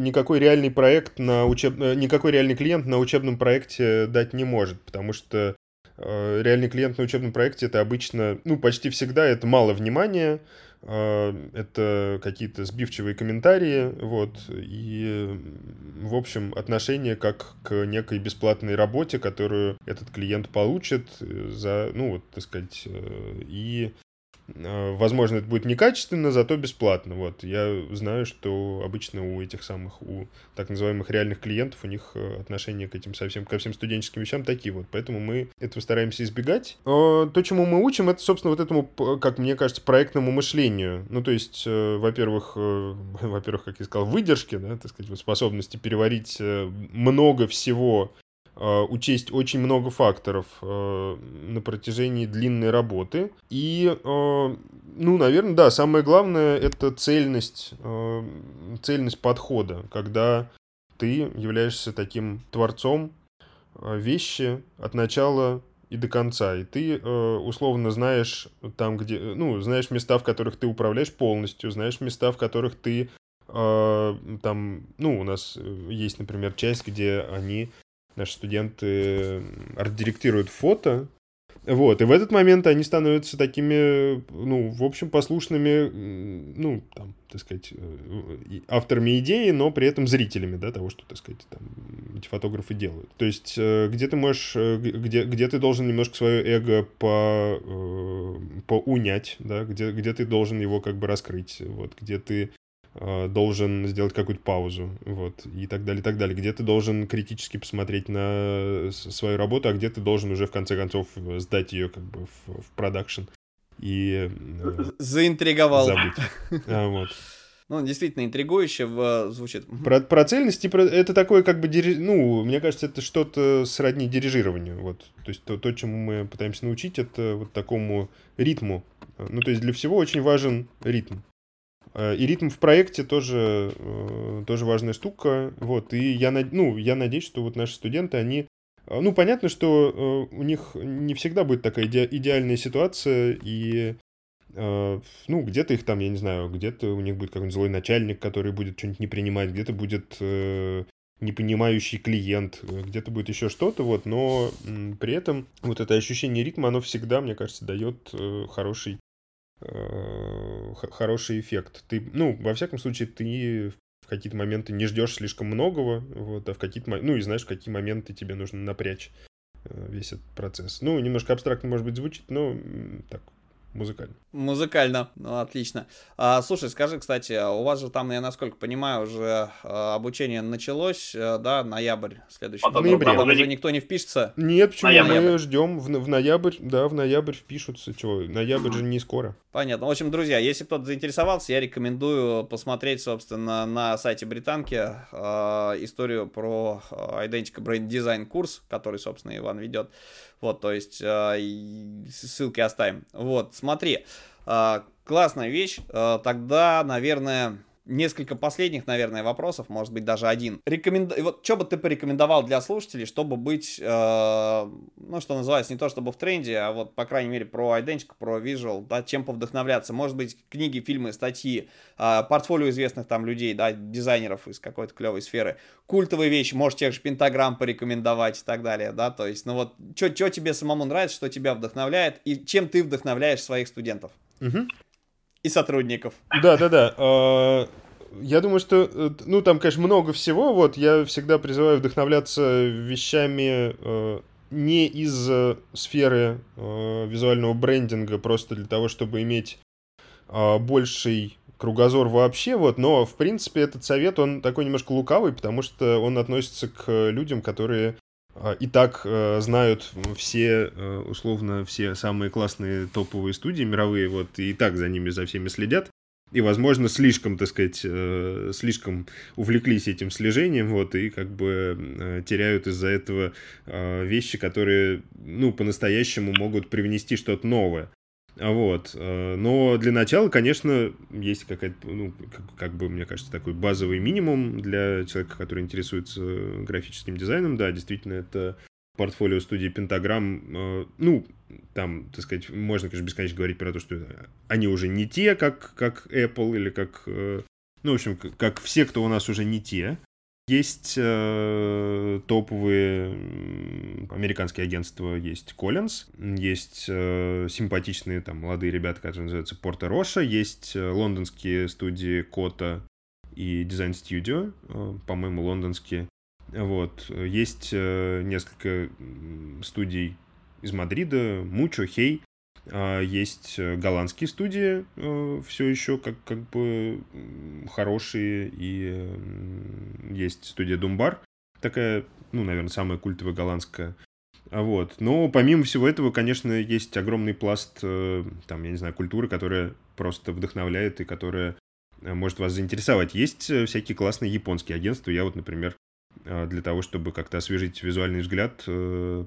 никакой реальный проект на никакой реальный клиент на учебном проекте дать не может, потому что реальный клиент на учебном проекте — это обычно, ну, почти всегда это мало внимания, это какие-то сбивчивые комментарии, вот, и, в общем, отношение как к некой бесплатной работе, которую этот клиент получит за, ну, вот, так сказать, и... Возможно, это будет некачественно, зато бесплатно. Вот. Я знаю, что обычно у этих самых, у так называемых реальных клиентов, у них отношения к этим совсем, ко всем студенческим вещам такие вот. Поэтому мы этого стараемся избегать. То, чему мы учим, это, собственно, вот этому, как мне кажется, проектному мышлению. Ну, то есть, во-первых, как я сказал, выдержки, да, так сказать, вот способности переварить много всего, учесть очень много факторов на протяжении длинной работы. И, ну, наверное, да, самое главное — это цельность подхода, когда ты являешься таким творцом вещи от начала и до конца. И ты условно знаешь там, где... Ну, знаешь места, в которых ты управляешь полностью, знаешь места, в которых ты... Там, ну, у нас есть, например, часть, где они... Наши студенты арт-директируют фото, вот, и в этот момент они становятся такими, ну, в общем, послушными, ну, там, так сказать, авторами идеи, но при этом зрителями, да, того, что, так сказать, там, эти фотографы делают. То есть, где ты можешь, где ты должен немножко свое эго поунять, да, где ты должен его как бы раскрыть, вот, где ты... должен сделать какую-то паузу, вот, и так далее, и так далее. Где ты должен критически посмотреть на свою работу, а где ты должен уже, в конце концов, сдать ее как бы в продакшн и... Заинтриговал. Забыть. Вот. Ну, действительно, интригующе звучит. Про цельности, это такое как бы, ну, мне кажется, это что-то сродни дирижированию, вот. То есть то, чему мы пытаемся научить, это вот такому ритму. Ну, то есть для всего очень важен ритм. И ритм в проекте тоже важная штука, вот, и я надеюсь, что вот наши студенты, они, ну, понятно, что у них не всегда будет такая идеальная ситуация, и, ну, где-то их там, я не знаю, где-то у них будет какой-нибудь злой начальник, который будет что-нибудь не принимать, где-то будет непонимающий клиент, где-то будет еще что-то, вот, но при этом вот это ощущение ритма, оно всегда, мне кажется, дает хороший эффект. Ты, ну, во всяком случае, ты в какие-то моменты не ждешь слишком многого, вот, а в какие-то, ну, и знаешь, в какие моменты тебе нужно напрячь весь этот процесс. Ну, немножко абстрактно, может быть, звучит, но так, музыкально. Музыкально, ну, отлично. Слушай, скажи, кстати, у вас же там, я насколько понимаю, уже обучение началось, да, ноябрь следующий. В ноябре. Там уже никто не впишется? Нет, почему? Мы ждем в ноябрь, да, в ноябрь впишутся. Чего? Ноябрь же не скоро. Понятно. В общем, друзья, если кто-то заинтересовался, я рекомендую посмотреть, собственно, на сайте Британки историю про Identica Brain Design курс, который, собственно, Иван ведет. Вот, то есть, ссылки оставим. Вот, смотри, классная вещь. Тогда, наверное, несколько последних, наверное, вопросов, может быть, даже один. Вот, что бы ты порекомендовал для слушателей, чтобы быть, ну, что называется, не то чтобы в тренде, а вот, по крайней мере, про Identica, про Visual, да, чем повдохновляться? Может быть, книги, фильмы, статьи, портфолио известных там людей, да, дизайнеров из какой-то клевой сферы, культовые вещи, может, тех же пентаграмм порекомендовать и так далее, да, то есть, ну вот, что тебе самому нравится, что тебя вдохновляет и чем ты вдохновляешь своих студентов? Угу. И сотрудников. Да. Я думаю, что... Ну, там, конечно, много всего. Вот, я всегда призываю вдохновляться вещами не из сферы визуального брендинга, просто для того, чтобы иметь больший кругозор вообще. Вот. Но, в принципе, этот совет, он такой немножко лукавый, потому что он относится к людям, которые... и так знают все, условно, все самые классные топовые студии мировые, вот, и так за ними, за всеми следят. И, возможно, слишком, так сказать, слишком увлеклись этим слежением, вот, и как бы теряют из-за этого вещи, которые, ну, по-настоящему могут привнести что-то новое. Вот, но для начала, конечно, есть какая-то, ну, как бы, мне кажется, такой базовый минимум для человека, который интересуется графическим дизайном, да, действительно, это портфолио студии Pentagram, ну, там, так сказать, можно, конечно, бесконечно говорить про то, что они уже не те, как Apple или как, ну, в общем, как все, кто у нас уже не те. Есть топовые американские агентства, есть Collins, есть симпатичные там молодые ребята, которые называются Порто Роша, есть лондонские студии Кота и Design Studio, по-моему, лондонские. Вот. Есть несколько студий из Мадрида, Мучо, Хей. Есть голландские студии, все еще как бы хорошие, и есть студия Думбар, такая, ну, наверное, самая культовая голландская. Вот. Но помимо всего этого, конечно, есть огромный пласт, там, я не знаю, культуры, которая просто вдохновляет и которая может вас заинтересовать. Есть всякие классные японские агентства. Я вот, например, для того, чтобы как-то освежить визуальный взгляд,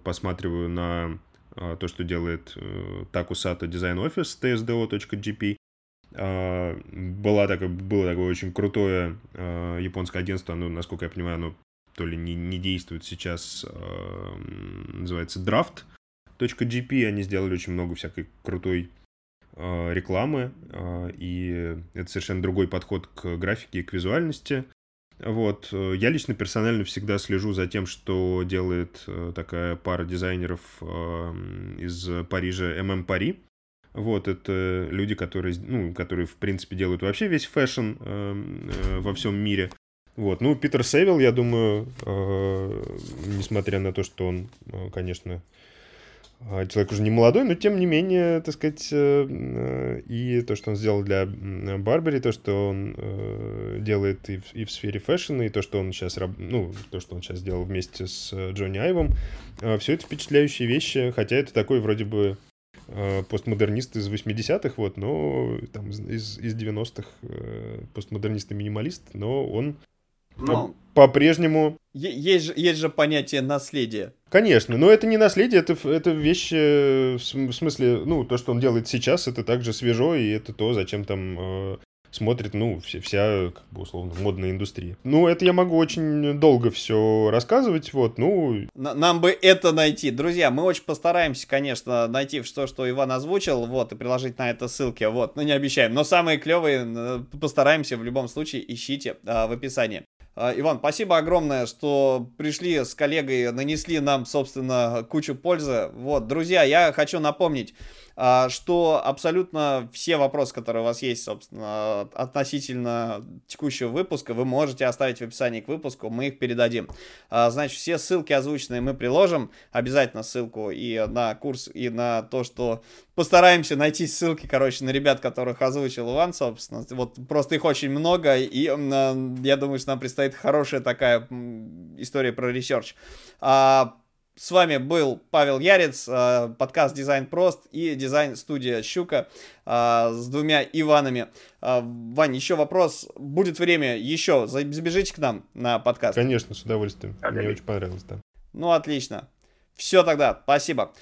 посматриваю на то, что делает Таку Сато Design Office, tsdo.gp. Было такое очень крутое японское агентство, оно, насколько я понимаю, оно то ли не действует сейчас, называется draft.gp. Они сделали очень много всякой крутой рекламы, и это совершенно другой подход к графике и к визуальности. Вот. Я лично персонально всегда слежу за тем, что делает такая пара дизайнеров из Парижа, Paris. Вот, это люди, которые, в принципе, делают вообще весь фэшн во всем мире. Вот. Ну, Питер Севилл, я думаю, несмотря на то, что он, конечно, человек уже не молодой, но тем не менее, так сказать, и то, что он сделал для Барбери, то, что он делает и в сфере фэшна, и то, что он сейчас, ну, то, что он сейчас делал вместе с Джонни Айвом, все это впечатляющие вещи, хотя это такой вроде бы постмодернист из 80-х, вот, но там из 90-х постмодернист и минималист, но он... Но по-прежнему... Есть же понятие наследия. Конечно, но это не наследие, это вещи, в смысле, ну, то, что он делает сейчас, это также свежо, и это то, зачем там смотрит, ну, вся, как бы, условно, модная индустрия. Ну, это я могу очень долго все рассказывать, вот, ну... Нам бы это найти. Друзья, мы очень постараемся, конечно, найти то, что Иван озвучил, вот, и приложить на это ссылки, вот, но не обещаем. Но самые клевые постараемся, в любом случае, ищите в описании. Иван, спасибо огромное, что пришли с коллегой, нанесли нам, собственно, кучу пользы. Вот, друзья, я хочу напомнить, что абсолютно все вопросы, которые у вас есть, собственно, относительно текущего выпуска, вы можете оставить в описании к выпуску, мы их передадим. Значит, все ссылки озвученные мы приложим, обязательно ссылку и на курс, и на то, что... Постараемся найти ссылки, короче, на ребят, которых озвучил Иван, собственно. Вот просто их очень много, и я думаю, что нам предстоит хорошая такая история про ресерч. С вами был Павел Ярец, подкаст «Дизайн Прост» и дизайн-студия «Щука» с двумя Иванами. Вань, еще вопрос. Будет время еще. Забежите к нам на подкаст. Конечно, с удовольствием. Мне очень понравилось, да. Ну, отлично. Все тогда. Спасибо.